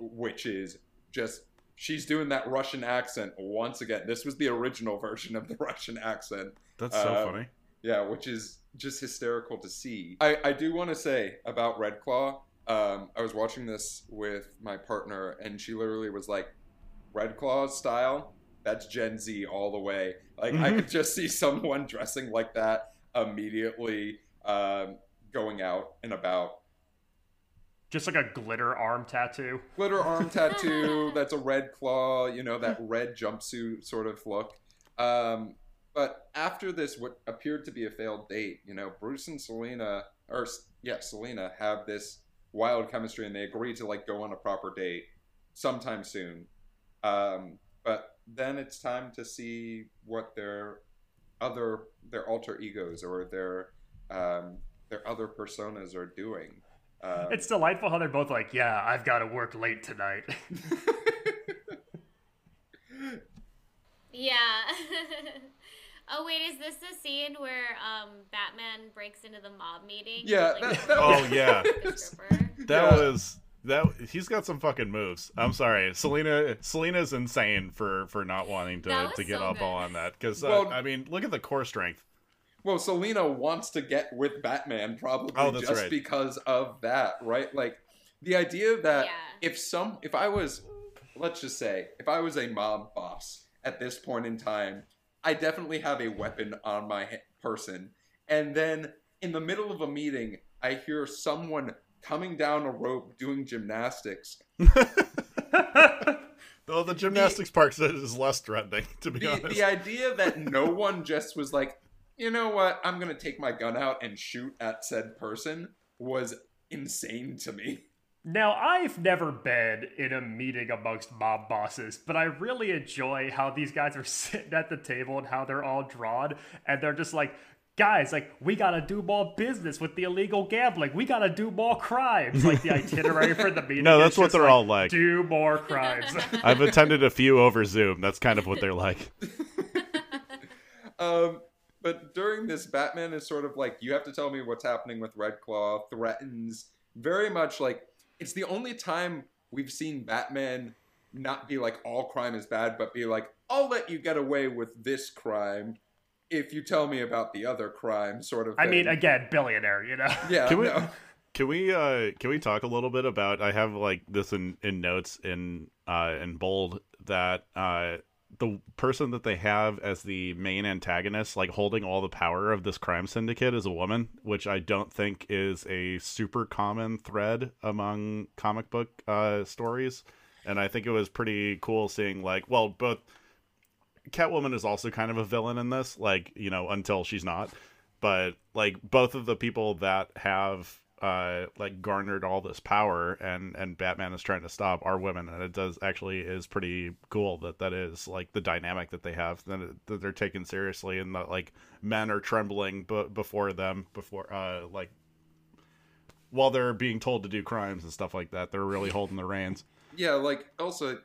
which is just... She's doing that Russian accent once again. This was the original version of the Russian accent. That's so funny. Yeah, which is just hysterical to see. I do want to say about Red Claw, I was watching this with my partner, and she literally was like, Red Claw style, that's Gen Z all the way. Like, I could just see someone dressing like that immediately, going out and about. Just like a glitter arm tattoo. Glitter arm tattoo. That's a Red Claw, you know, that red jumpsuit sort of look. But after this, what appeared to be a failed date, you know, Bruce and Selina have this wild chemistry, and they agree to, like, go on a proper date sometime soon. But then it's time to see what their alter egos or their other personas are doing. It's delightful how they're both like, yeah, I've got to work late tonight. Yeah. Oh, wait, is this the scene where Batman breaks into the mob meeting? Yeah. With, like, he's got some fucking moves. I'm sorry. Selina's insane for not wanting to get up all on that. Because, look at the core strength. Well, Selina wants to get with Batman probably because of that, right? Like, the idea that if I was a mob boss at this point in time, I definitely have a weapon on my person. And then in the middle of a meeting, I hear someone coming down a rope doing gymnastics. Well, the gymnastics part is less threatening, to be honest. The idea that no one just was like, you know what, I'm going to take my gun out and shoot at said person was insane to me. Now, I've never been in a meeting amongst mob bosses, but I really enjoy how these guys are sitting at the table and how they're all drawn, and they're just like, guys, like, we got to do more business with the illegal gambling. We got to do more crimes. Like, the itinerary for the meeting. No, that's what they're all like. Do more crimes. I've attended a few over Zoom. That's kind of what they're like. But during this, Batman is sort of like, you have to tell me what's happening with Red Claw, threatens very much like, it's the only time we've seen Batman not be like, all crime is bad, but be like, I'll let you get away with this crime if you tell me about the other crime sort of thing. I mean, again, billionaire, you know? Yeah. Can we talk a little bit about, I have like this in notes in bold, that the person that they have as the main antagonist, like holding all the power of this crime syndicate, is a woman, which I don't think is a super common thread among comic book stories. And I think it was pretty cool seeing, like, well, both Catwoman is also kind of a villain in this, like, you know, until she's not. But like both of the people that have like garnered all this power and Batman is trying to stop are women, and it does actually is pretty cool that that is like the dynamic that they have, that they're taken seriously, and that like men are trembling before them, before like while they're being told to do crimes and stuff like that. They're really holding the reins. Yeah, like also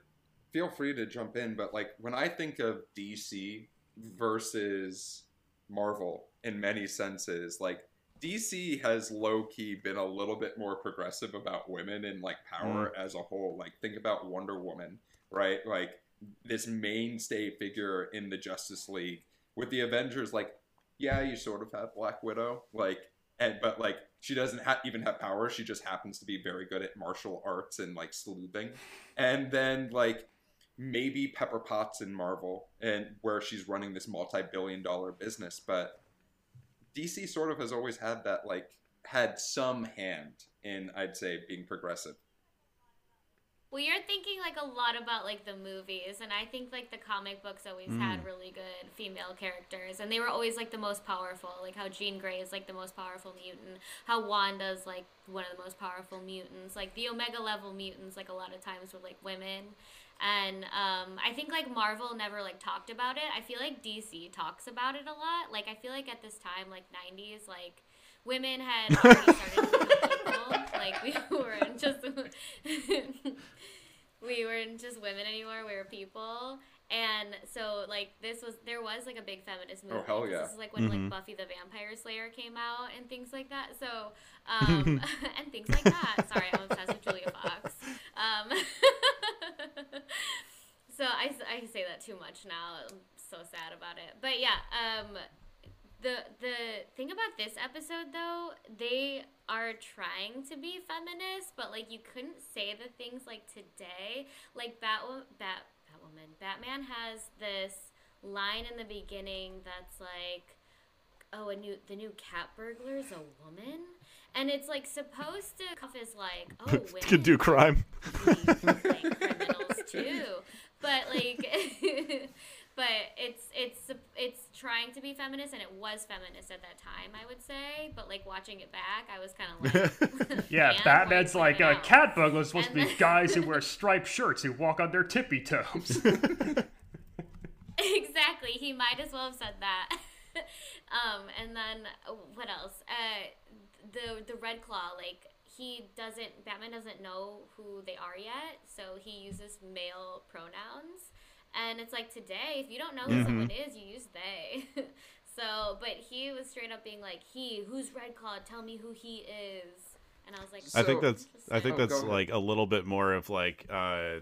feel free to jump in, but like when I think of DC versus Marvel, in many senses, like DC has low-key been a little bit more progressive about women and like power as a whole. Like think about Wonder Woman, right? Like this mainstay figure in the Justice League. With the Avengers, like, yeah, you sort of have Black Widow, like, and but like she doesn't even have power. She just happens to be very good at martial arts and like sleuthing. And then like maybe Pepper Potts in Marvel, and where she's running this multi-billion-dollar business, but DC sort of has always had that, like, had some hand in, I'd say, being progressive. Well, you're thinking, like, a lot about, like, the movies, and I think, like, the comic books always had really good female characters, and they were always, like, the most powerful, like how Jean Grey is, like, the most powerful mutant, how Wanda's, like, one of the most powerful mutants, like, the Omega-level mutants, like, a lot of times were, like, women. And I think, like, Marvel never, like, talked about it. I feel like DC talks about it a lot. Like, I feel like at this time, like, 90s, like, women had already started to become like, we weren't just women anymore. We were people. And so, like, there was, like, a big feminist movement. Oh, hell yeah. This is, like, when, like, Buffy the Vampire Slayer came out and things like that. So, and things like that. Sorry, I'm obsessed with Julia Fox. So I say that too much now. I'm so sad about it. But yeah, the thing about this episode though, they are trying to be feminist, but like you couldn't say the things like today. Like Batman has this line in the beginning that's like, oh, the new cat burglar is a woman. And it's, like, supposed to come off as, like, oh, women can do crime. Like, criminals, too. But, like, but it's trying to be feminist, and it was feminist at that time, I would say. But, like, watching it back, I was kind of like... yeah, Batman's like, cat burglars supposed to be guys who wear striped shirts who walk on their tippy toes. Exactly. He might as well have said that. And then, what else? The Red Claw, like, Batman doesn't know who they are yet, so he uses male pronouns. And it's like, today, if you don't know who someone is, you use they. So, but he was straight up being like, who's Red Claw? Tell me who he is. And I was like, I think that's like a little bit more of like, I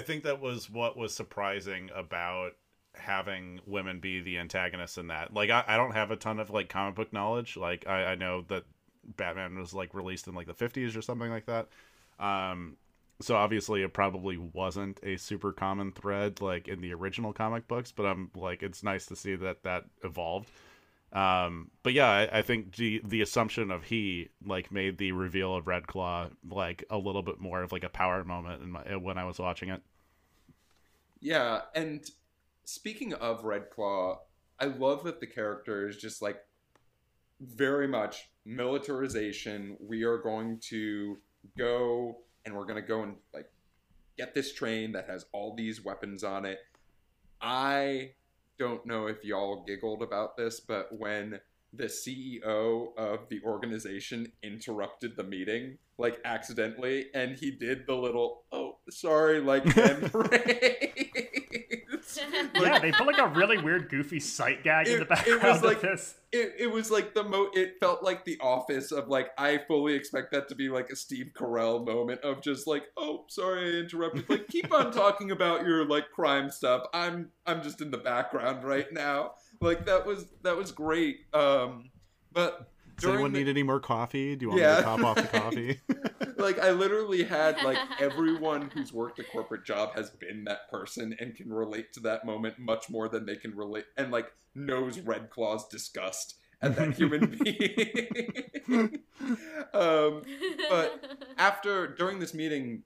think that was what was surprising about having women be the antagonists in that. Like I don't have a ton of like comic book knowledge. Like I know that Batman was like released in like the 50s or something like that, so obviously it probably wasn't a super common thread like in the original comic books, but I'm like, it's nice to see that evolved. But yeah, I think the assumption of he like made the reveal of Red Claw like a little bit more of like a power moment when I was watching it. Yeah. And speaking of Red Claw, I love that the character is just like very much militarization. We are going to go and we're going to go and like get this train that has all these weapons on it. I don't know if y'all giggled about this, but when the CEO of the organization interrupted the meeting, like accidentally, and he did the little, oh, sorry, like, hand raise. Yeah, they put like a really weird, goofy sight gag in the background. It was like this. It was like it felt like The Office of like, I fully expect that to be like a Steve Carell moment of just like, oh, sorry, I interrupted. Like, keep on talking about your like crime stuff. I'm just in the background right now. Like that was great. But Does anyone need any more coffee? Do you want me to top off the coffee? Like, I literally had, like, everyone who's worked a corporate job has been that person and can relate to that moment much more than they can relate, and, like, knows Red Claw's disgust at that human being. But during this meeting,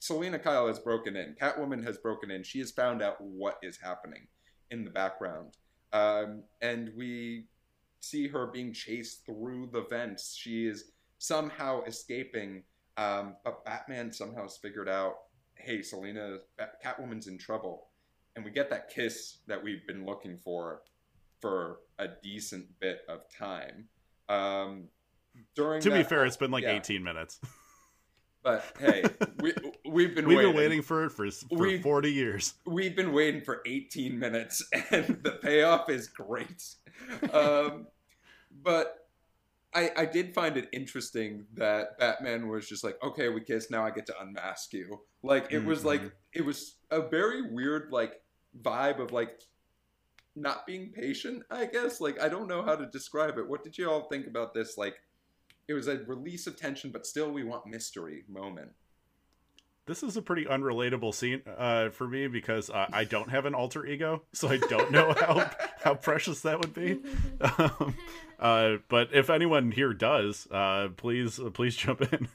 Selina Kyle has broken in. Catwoman has broken in. She has found out what is happening in the background. And we see her being chased through the vents. She is somehow escaping, but Batman somehow has figured out, hey, Selina, Catwoman's in trouble. And we get that kiss that we've been looking for a decent bit of time. To be fair, it's been like 18 minutes. But hey, we've been waiting for it for 40 years. We've been waiting for 18 minutes, and the payoff is great. But I did find it interesting that Batman was just like, okay, we kissed, now I get to unmask you. Like, it was like, it was a very weird, like, vibe of, like, not being patient, I guess. Like, I don't know how to describe it. What did you all think about this, like, it was a release of tension, but still we want mystery moment? This is a pretty unrelatable scene for me because I don't have an alter ego, so I don't know how precious that would be. But if anyone here does, please jump in.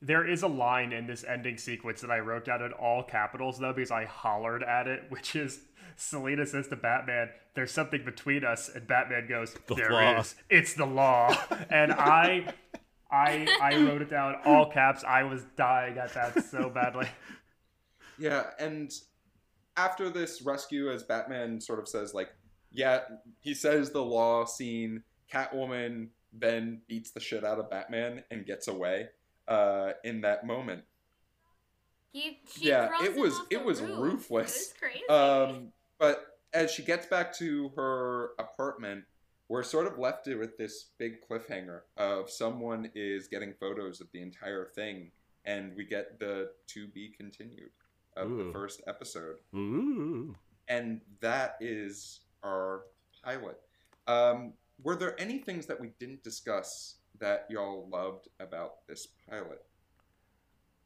There is a line in this ending sequence that I wrote down in all capitals, though, because I hollered at it, which is Selina says to Batman, there's something between us, and Batman goes, there is. It's the law. And I wrote it down in all caps. I was dying at that so badly. Yeah, and after this rescue, as Batman sort of says, like, yeah, he says the law scene, Catwoman then beats the shit out of Batman and gets away. In that moment, it was ruthless. It was crazy. But as she gets back to her apartment, we're sort of left with this big cliffhanger of someone is getting photos of the entire thing, and we get the to be continued of the first episode. Ooh. And that is our pilot. Were there any things that we didn't discuss that y'all loved about this pilot?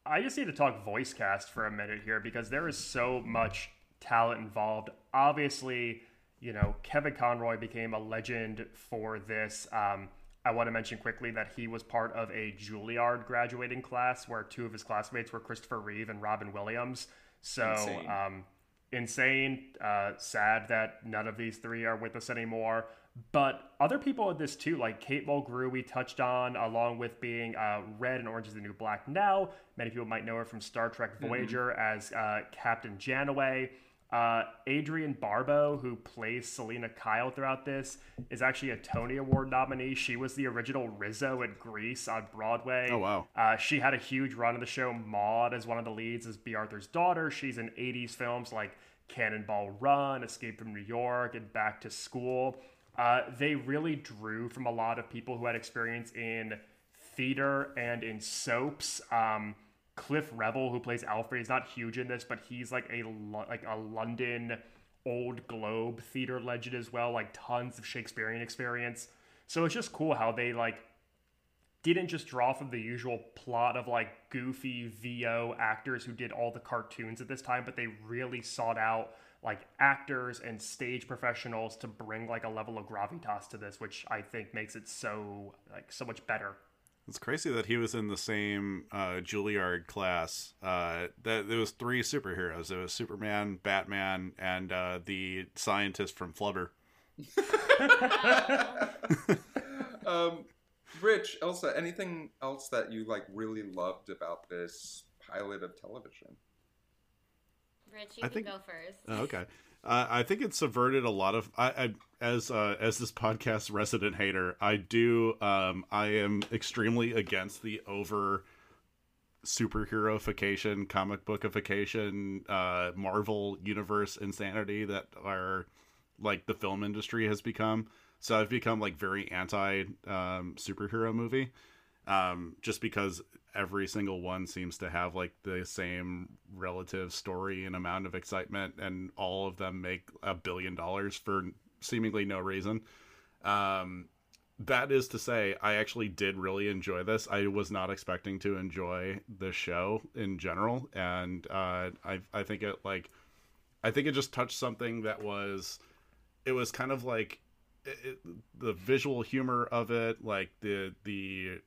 I just need to talk voice cast for a minute here, because there is so much talent involved. Obviously, you know, Kevin Conroy became a legend for this. I want to mention quickly that he was part of a Juilliard graduating class where two of his classmates were Christopher Reeve and Robin Williams. So insane. Sad that none of these three are with us anymore. But other people in this too, like Kate Mulgrew, we touched on, along with being Red and Orange is the New Black now. Many people might know her from Star Trek Voyager as Captain Janeway. Adrienne Barbeau, who plays Selina Kyle throughout this, is actually a Tony Award nominee. She was the original Rizzo in Grease on Broadway. Oh, wow. She had a huge run on the show. Maude is one of the leads as B. Arthur's daughter. She's in 80s films like Cannonball Run, Escape from New York, and Back to School. They really drew from a lot of people who had experience in theater and in soaps. Cliff Revel, who plays Alfred, is not huge in this, but he's like a London Old Globe theater legend as well, like tons of Shakespearean experience. So it's just cool how they like didn't just draw from the usual plot of like goofy VO actors who did all the cartoons at this time, but they really sought out like actors and stage professionals to bring like a level of gravitas to this, which I think makes it so like so much better. It's crazy that he was in the same Juilliard class. That there was three superheroes. There was Superman, Batman, and the scientist from Flubber. Rich, Elsa, anything else that you like really loved about this pilot of television? Rich, you can go first. Oh, okay. I think it subverted a lot of... as this podcast's resident hater, I do... I am extremely against the over superheroification, comic bookification, Marvel universe insanity that our, like, the film industry has become. So I've become, like, very anti-superhero movie. Just because... every single one seems to have like the same relative story and amount of excitement, and all of them make $1 billion for seemingly no reason. That is to say, I actually did really enjoy this. I was not expecting to enjoy the show in general, and I think it just touched something that was, it was kind of like the visual humor of it, like the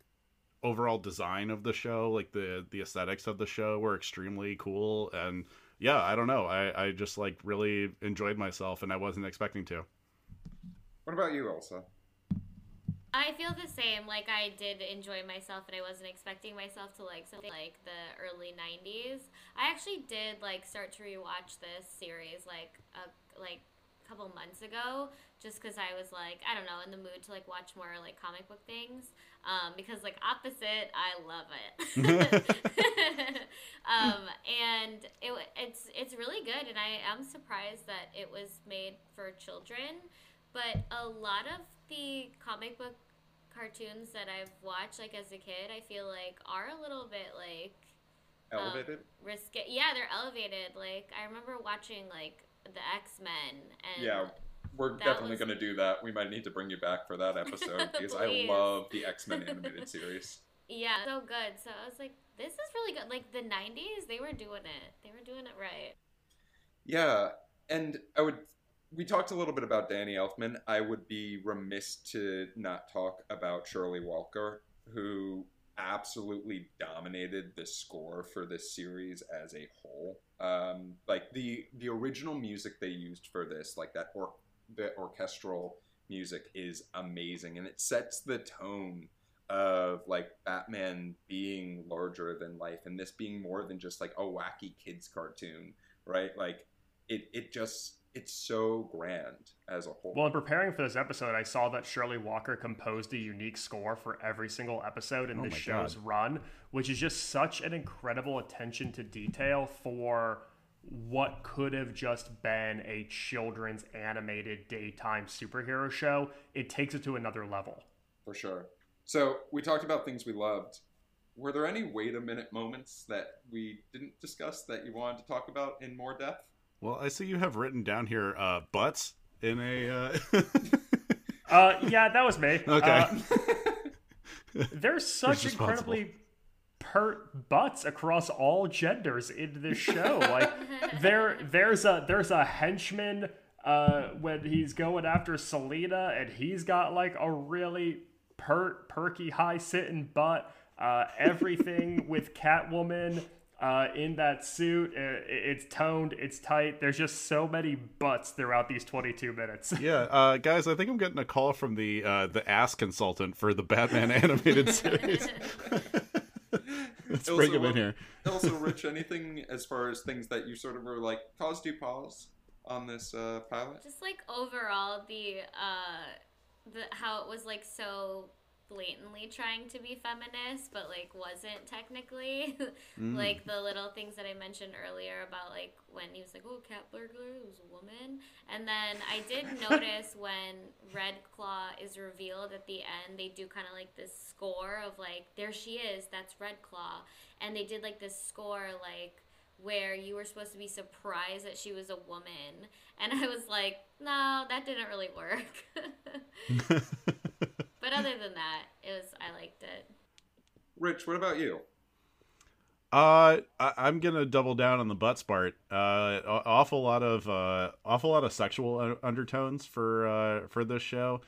overall design of the show, like the aesthetics of the show were extremely cool, and yeah, I don't know, I just like really enjoyed myself, and I wasn't expecting to. What about you, Elsa? I feel the same. Like, I did enjoy myself, and I wasn't expecting myself to like something like the early 90s. I actually did like start to rewatch this series like a couple months ago, just because I was like, I don't know, in the mood to like watch more like comic book things, because like Opposite, I love it. And it's really good, and I am surprised that it was made for children. But a lot of the comic book cartoons that I've watched, like, as a kid, I feel like are a little bit, like... elevated? Risky. Yeah, they're elevated. Like, I remember watching, like, the X-Men. And yeah, we're definitely going to do that. We might need to bring you back for that episode, because I love the X-Men animated series. Yeah, so good. So I was like, this is really good. Like, the 90s, they were doing it. They were doing it right. Yeah, and I would... We talked a little bit about Danny Elfman. I would be remiss to not talk about Shirley Walker, who absolutely dominated the score for this series as a whole. Like the original music they used for this, like that the orchestral music is amazing, and it sets the tone of like Batman being larger than life, and this being more than just like a wacky kids cartoon, right? Like it just. It's so grand as a whole. Well, in preparing for this episode, I saw that Shirley Walker composed a unique score for every single episode in the show's run, which is just such an incredible attention to detail for what could have just been a children's animated daytime superhero show. It takes it to another level. For sure. So we talked about things we loved. Were there any wait-a-minute moments that we didn't discuss that you wanted to talk about in more depth? Well, I see you have written down here butts in a... yeah, that was me. Okay. There's such incredibly pert butts across all genders in this show. Like there's a henchman when he's going after Selina, and he's got like a really perky high sitting butt. Everything with Catwoman. In that suit, it's toned, it's tight. There's just so many butts throughout these 22 minutes. Yeah, guys, I think I'm getting a call from the ass consultant for the Batman animated series. Let's also, bring him in here. Also, Rich, anything as far as things that you sort of were like caused you pause on this pilot? Just like overall the how it was like so blatantly trying to be feminist but like wasn't technically. Like the little things that I mentioned earlier about like when he was like, oh, cat burglar was a woman. And then I did notice when Red Claw is revealed at the end, they do kind of like this score of like, there she is, that's Red Claw. And they did like this score like where you were supposed to be surprised that she was a woman, and I was like, no, that didn't really work. But other than that, I liked it. Rich, what about you? I'm gonna double down on the butts part. Awful lot of sexual undertones for this show.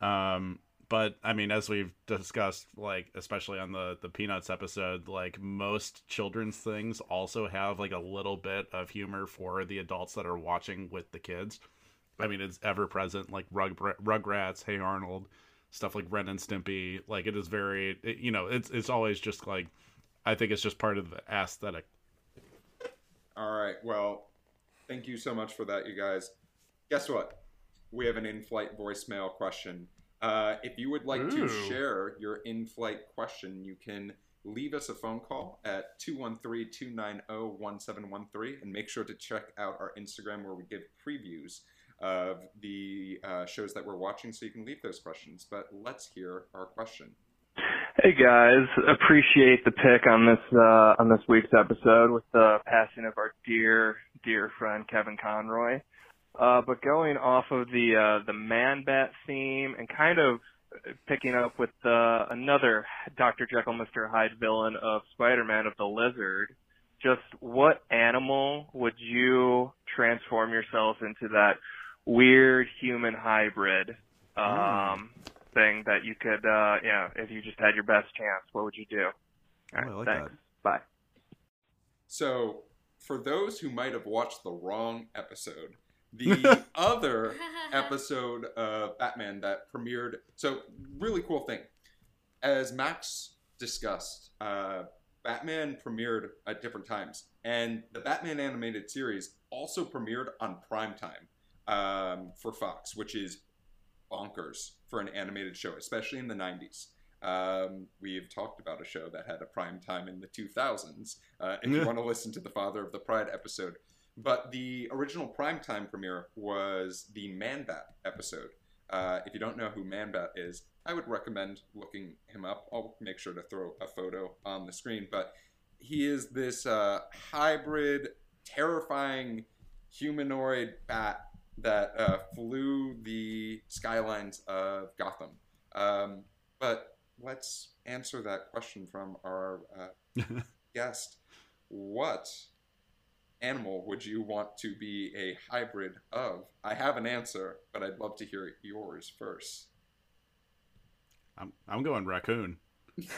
But I mean, as we've discussed, like especially on the Peanuts episode, like most children's things also have like a little bit of humor for the adults that are watching with the kids. I mean, it's ever present, like Rugrats, Hey Arnold. Stuff like Ren and Stimpy, like it is very, it's always just like, I think it's just part of the aesthetic. All right, well, thank you so much for that, you guys. Guess what? We have an in-flight voicemail question. If you would like to share your in-flight question, you can leave us a phone call at 213-290-1713, and make sure to check out our Instagram where we give previews of the shows that we're watching, so you can leave those questions. But let's hear our question. Hey guys, appreciate the pick on this week's episode with the passing of our dear friend Kevin Conroy. But going off of the Man Bat theme and kind of picking up with another Dr. Jekyll, Mr. Hyde villain of Spider-Man, of the lizard. Just what animal would you transform yourself into, that weird human hybrid thing that you could, if you just had your best chance, what would you do? All right, I like thanks. That. Bye. So, for those who might have watched the wrong episode, the other episode of Batman that premiered, so really cool thing. As Max discussed, Batman premiered at different times, and the Batman animated series also premiered on primetime for Fox, which is bonkers for an animated show, especially in the 90s. We've talked about a show that had a prime time in the 2000s, if you want to listen to the Father of the Pride episode. But the original primetime premiere was the Man-Bat episode. If you don't know who Man-Bat is, I would recommend looking him up. I'll make sure to throw a photo on the screen. But he is this hybrid, terrifying humanoid bat that flew the skylines of Gotham. But let's answer that question from our guest. What animal would you want to be a hybrid of? I have an answer, but I'd love to hear yours first. I'm going raccoon. They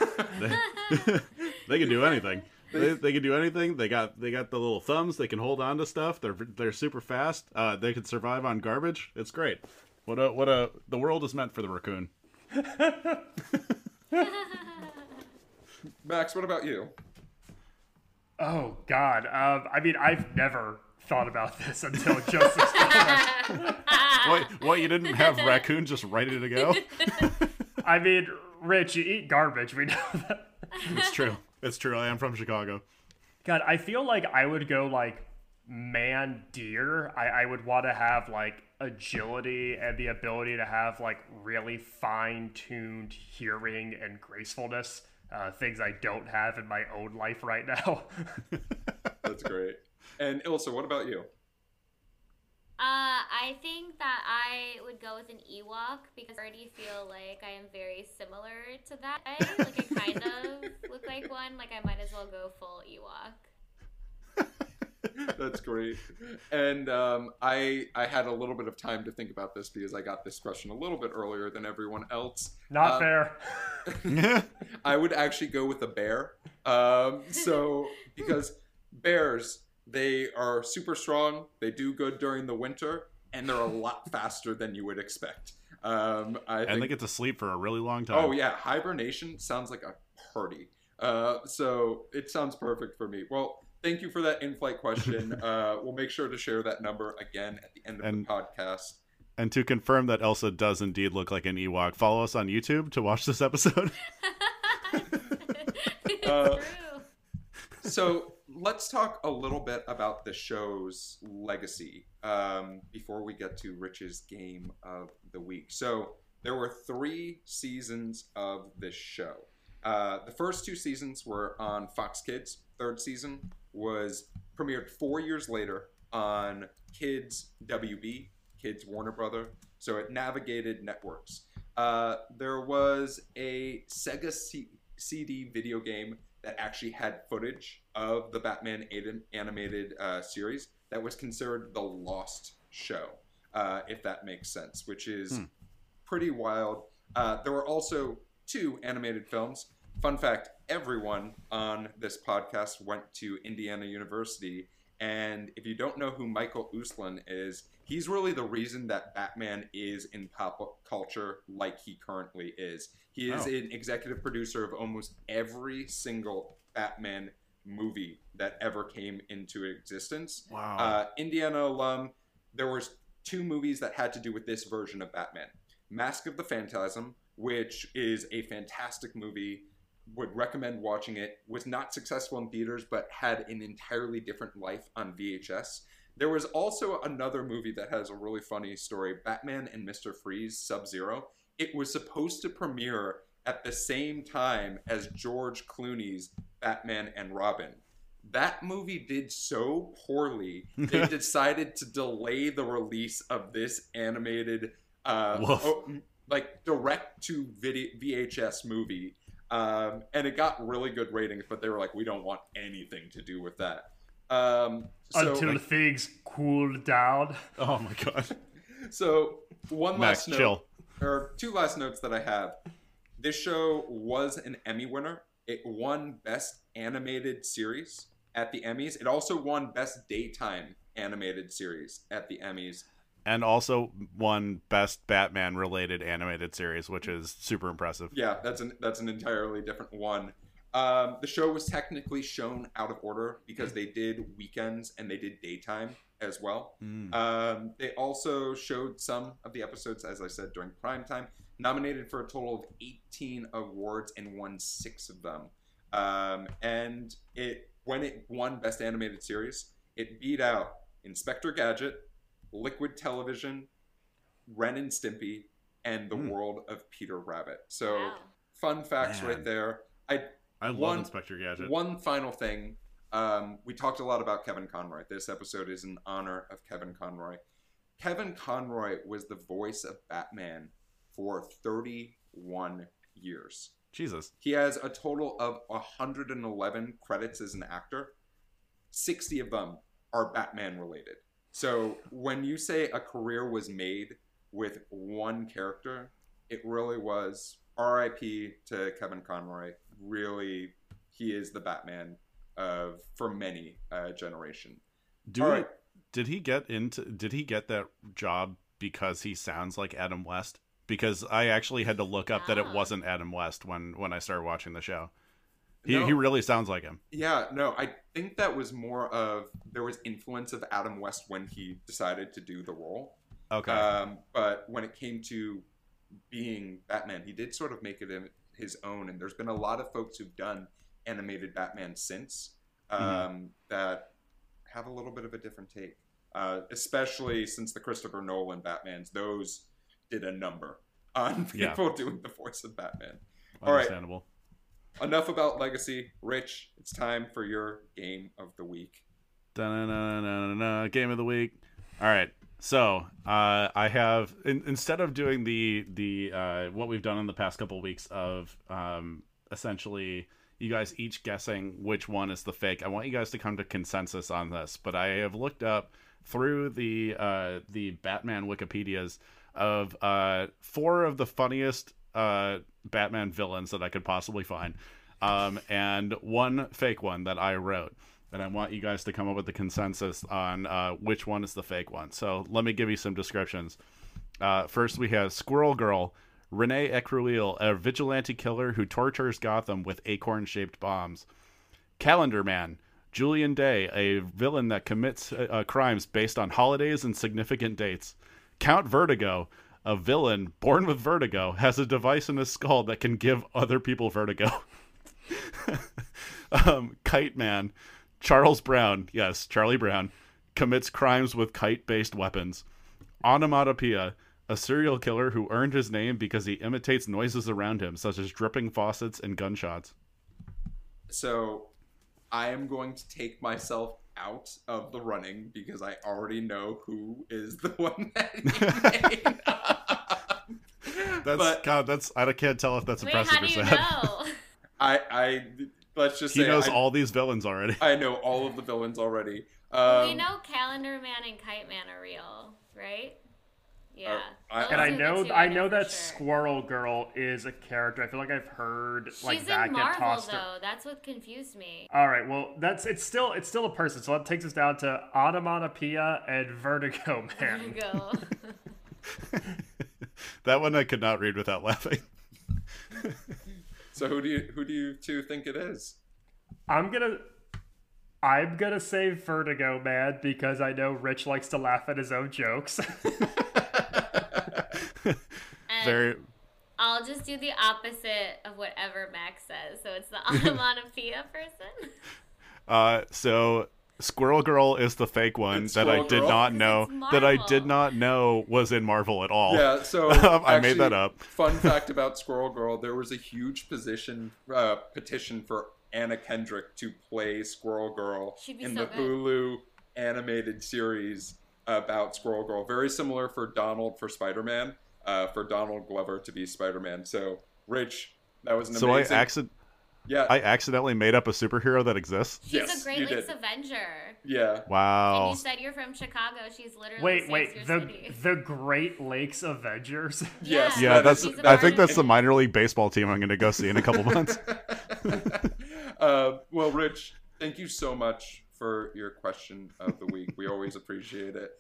can do anything. They can do anything. They got the little thumbs. They can hold on to stuff. They're super fast. They can survive on garbage. It's great. The world is meant for the raccoon. Max, what about you? Oh God! I mean, I've never thought about this until just this time. What? You didn't have raccoon just ready to go? I mean, Rich, you eat garbage. We know that. It's true. I am from Chicago. God, I feel like I would go like man-deer. I would want to have like agility and the ability to have like really fine-tuned hearing and gracefulness. Things I don't have in my own life right now. That's great. And Ilsa, what about you? I think that I would go with an Ewok, because I already feel like I am very similar to that. Like, I kind of look like one. Like, I might as well go full Ewok. That's great. And I had a little bit of time to think about this, because I got this question a little bit earlier than everyone else. Not fair. I would actually go with a bear. Because bears, they are super strong, they do good during the winter, and they're a lot faster than you would expect. I think they get to sleep for a really long time. Oh yeah, hibernation sounds like a party. So it sounds perfect for me. Well, thank you for that in-flight question. We'll make sure to share that number again at the end of the podcast. And to confirm that Elsa does indeed look like an Ewok, follow us on YouTube to watch this episode. True. So let's talk a little bit about the show's legacy before we get to Rich's game of the week. So there were 3 seasons of this show. The first 2 seasons were on Fox Kids. 3rd season was premiered 4 years later on Kids WB, Kids Warner Brother. So it navigated networks. There was a Sega CD video game that actually had footage of the Batman animated series that was considered the lost show, if that makes sense, which is pretty wild. There were also 2 animated films. Fun fact, everyone on this podcast went to Indiana University, and if you don't know who Michael Uslan is, he's really the reason that Batman is in pop culture like he currently is. He is an executive producer of almost every single Batman movie that ever came into existence. Wow. Indiana alum, there was 2 movies that had to do with this version of Batman. Mask of the Phantasm, which is a fantastic movie, would recommend watching it, was not successful in theaters, but had an entirely different life on VHS. There was also another movie that has a really funny story, Batman and Mr. Freeze, Sub-Zero. It was supposed to premiere at the same time as George Clooney's Batman and Robin. That movie did so poorly, they decided to delay the release of this animated like direct to VHS movie, and it got really good ratings, but they were like, we don't want anything to do with that. Until the figs cooled down. Oh my god. So one last note, chill. Or two last notes that I have. This show was an Emmy winner. It won Best Animated Series at the Emmys. It also won Best Daytime Animated Series at the Emmys. And also won Best Batman-related Animated Series, which is super impressive. Yeah, that's an entirely different one. The show was technically shown out of order because they did weekends and they did daytime as well. Mm. They also showed some of the episodes, as I said, during primetime. Nominated for a total of 18 awards and won 6 of them. And when it won Best Animated Series, it beat out Inspector Gadget, Liquid Television, Ren and Stimpy, and The World of Peter Rabbit. So, wow. Fun facts right there. I love Inspector Gadget. One final thing. We talked a lot about Kevin Conroy. This episode is in honor of Kevin Conroy. Kevin Conroy was the voice of Batman for 31 years. Jesus. He has a total of 111 credits as an actor. 60 of them are Batman related. So when you say a career was made with one character, it really was. R.I.P. to Kevin Conroy. Really, he is the Batman of for many generation. Did he get that job because he sounds like Adam West? Because I actually had to look up that it wasn't Adam West when I started watching the show. He really sounds like him. Yeah, no, I think that was more of, there was influence of Adam West when he decided to do the role. Okay. But when it came to being Batman, he did sort of make it his own. And there's been a lot of folks who've done animated Batman since that have a little bit of a different take. Especially since the Christopher Nolan Batmans, those did a number on people doing the voice of Batman. Understandable. All right. Enough about legacy. Rich, it's time for your Game of the Week. Da-na-na-na-na-na, Game of the Week. All right. So I have, instead of doing the what we've done in the past couple weeks of essentially you guys each guessing which one is the fake, I want you guys to come to consensus on this. But I have looked up through the Batman Wikipedias of 4 of the funniest Batman villains that I could possibly find, and one fake one that I wrote, and I want you guys to come up with the consensus on which one is the fake one. So let me give you some descriptions. First we have Squirrel Girl, Renee Ecrueil, a vigilante killer who tortures Gotham with acorn-shaped bombs. Calendar Man, Julian Day, a villain that commits crimes based on holidays and significant dates. Count Vertigo, a villain born with vertigo, has a device in his skull that can give other people vertigo. Kite Man, Charles Brown, yes, Charlie Brown, commits crimes with kite-based weapons. Onomatopoeia, a serial killer who earned his name because he imitates noises around him, such as dripping faucets and gunshots. So, I am going to take myself out of the running because I already know who is the one that he made up. I can't tell if that's impressive or sad. Know? Let's just say he knows all these villains already. I know all of the villains already. We know Calendar Man and Kite Man are real, right? Yeah. I know that sure. Squirrel Girl is a character. I feel like I've heard that Marvel, get tossed. Though. That's what confused me. All right, well, it's still a person, so that takes us down to Onomatopoeia and Vertigo Man. Vertigo. That one I could not read without laughing. So who do you two think it is? I'm gonna say Vertigo Man because I know Rich likes to laugh at his own jokes. I'll just do the opposite of whatever Max says. So it's the Onomatopoeia person. So Squirrel Girl is the fake one that I did not know was in Marvel at all. Yeah, so I made that up. Fun fact about Squirrel Girl: there was a huge petition for Anna Kendrick to play Squirrel Girl in the Hulu animated series about Squirrel Girl. Very similar for Donald for Spider-Man. for Donald Glover to be Spider-Man. So, Rich, that was an amazing... So I accidentally made up a superhero that exists? He's a Great Lakes Avenger. Yeah. Wow. And you said you're from Chicago. She's literally the Great Lakes Avengers? Yes. Yeah, I think that's the minor league baseball team I'm going to go see in a couple months. Well, Rich, thank you so much for your question of the week. We always appreciate it.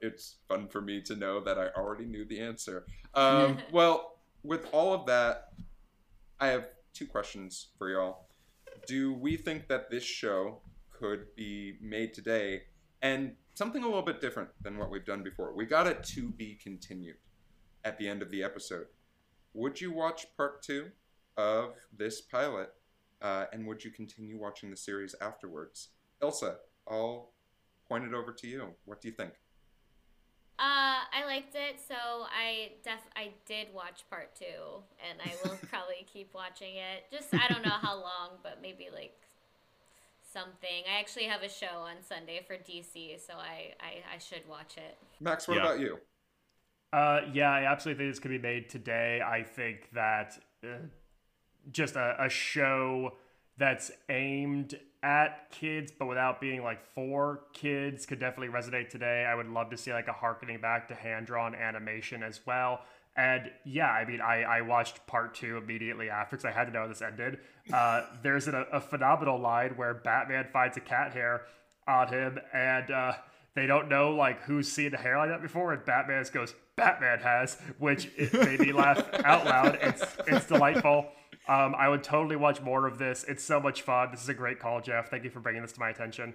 It's fun for me to know that I already knew the answer. Well, with all of that, I have two questions for y'all. Do we think that this show could be made today? And something a little bit different than what we've done before. We got it to be continued at the end of the episode. Would you watch part 2 of this pilot? And would you continue watching the series afterwards? Elsa, I'll point it over to you. What do you think? I liked it, so I did watch part 2, and I will probably keep watching it. Just, I don't know how long, but maybe like something. I actually have a show on Sunday for DC, so I should watch it. Max, what about you? Yeah, I absolutely think this could be made today. I think that just a show that's aimed at kids but without being like for kids could definitely resonate today. I would love to see like a harkening back to hand-drawn animation as well. And yeah, I mean, I watched part 2 immediately after because I had to know how this ended. There's a phenomenal line where Batman finds a cat hair on him, and they don't know like who's seen a hair like that before, and Batman just goes, "Batman has," which it made me laugh out loud. It's delightful. I would totally watch more of this. It's so much fun. This is a great call, Jeff. Thank you for bringing this to my attention.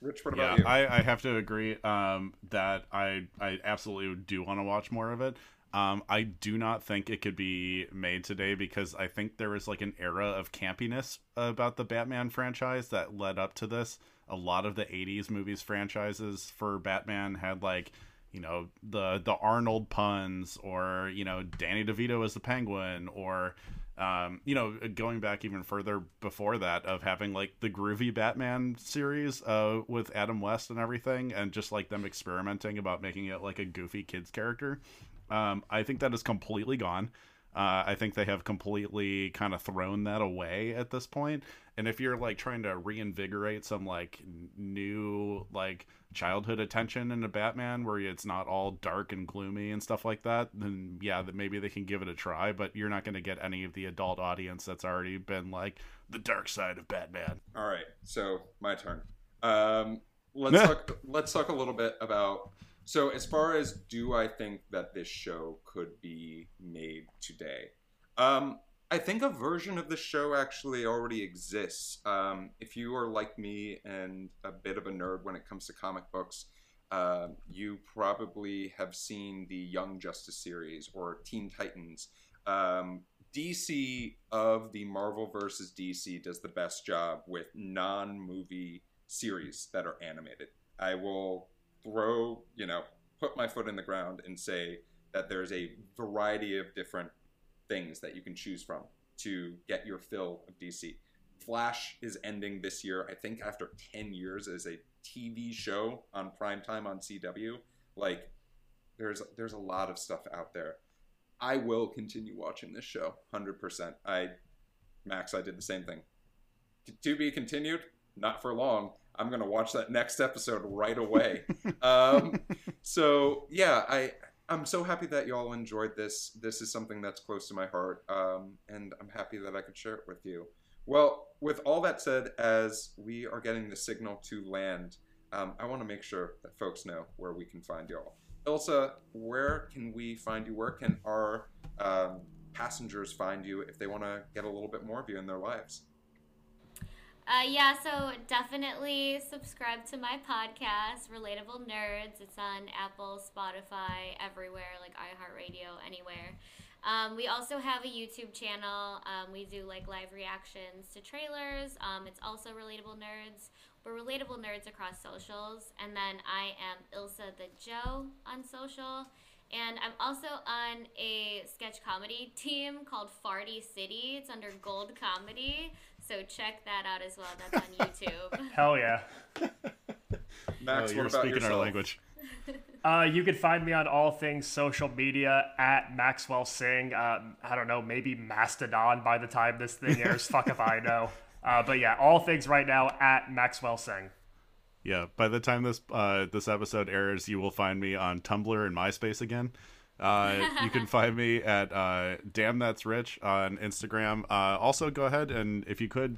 Rich, what about you? I have to agree that I absolutely do want to watch more of it. I do not think it could be made today because I think there was like an era of campiness about the Batman franchise that led up to this. A lot of the 80s movies franchises for Batman had like, you know, the Arnold puns, or, you know, Danny DeVito as the Penguin, or... you know, going back even further before that, of having like the groovy Batman series with Adam West and everything, and just like them experimenting about making it like a goofy kids character. I think that is completely gone. I think they have completely kind of thrown that away at this point. And if you're like trying to reinvigorate some like new like childhood attention into Batman where it's not all dark and gloomy and stuff like that, then yeah, that maybe they can give it a try. But you're not going to get any of the adult audience that's already been like the dark side of Batman. All right, so my turn. Let's talk a little bit about. So as far as do I think that this show could be made today, I think a version of the show actually already exists. If you are like me and a bit of a nerd when it comes to comic books, you probably have seen the Young Justice series or Teen Titans. DC of the Marvel versus DC does the best job with non-movie series that are animated. I will... put my foot in the ground and say that there's a variety of different things that you can choose from to get your fill of DC. Flash is ending this year, I think, after 10 years as a TV show on primetime on CW. Like, there's a lot of stuff out there. I will continue watching this show, 100%. Max, I did the same thing. To be continued, not for long. I'm going to watch that next episode right away. So, yeah, I'm so happy that y'all enjoyed this. This is something that's close to my heart, and I'm happy that I could share it with you. Well, with all that said, as we are getting the signal to land, I want to make sure that folks know where we can find y'all. Elsa, where can we find you? Where can our passengers find you if they want to get a little bit more of you in their lives? Yeah, so definitely subscribe to my podcast, Relatable Nerds. It's on Apple, Spotify, everywhere, like iHeartRadio, anywhere. We also have a YouTube channel. We do like live reactions to trailers. It's also Relatable Nerds. We're Relatable Nerds across socials. And then I am Ilsa the Joe on social. And I'm also on a sketch comedy team called Farty City. It's under Gold Comedy. So check that out as well. That's on YouTube. Hell yeah. Max, what about yourself? Speaking our language. You can find me on all things social media at Maxwell Singh. I don't know, maybe Mastodon by the time this thing airs. Fuck if I know. But yeah, all things right now at Maxwell Singh. Yeah, by the time this episode airs, you will find me on Tumblr and MySpace again. You can find me at Damn That's Rich on Instagram. Also, go ahead and if you could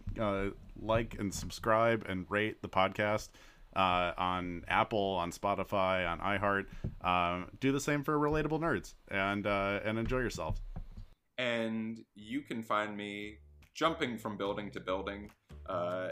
like and subscribe and rate the podcast on Apple, on Spotify, on iHeart. Do the same for Relatable Nerds and enjoy yourselves. And you can find me jumping from building to building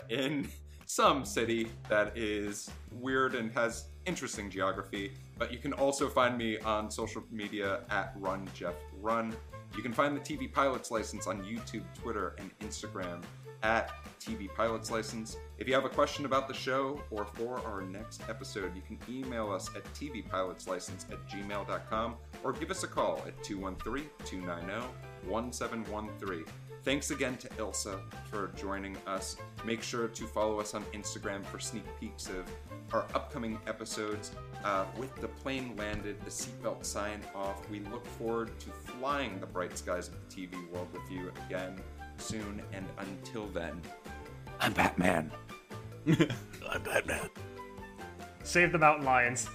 in some city that is weird and has interesting geography. But you can also find me on social media at RunJeffRun. You can find the TV Pilot's License on YouTube, Twitter, and Instagram at TV Pilot's License. If you have a question about the show or for our next episode, you can email us at tvpilotslicense@gmail.com or give us a call at 213-290-1713. Thanks again to Ilsa for joining us. Make sure to follow us on Instagram for sneak peeks of our upcoming episodes. With the plane landed, the seatbelt sign off, we look forward to flying the bright skies of the TV world with you again soon. And until then, I'm Batman. I'm Batman. Save the mountain lions.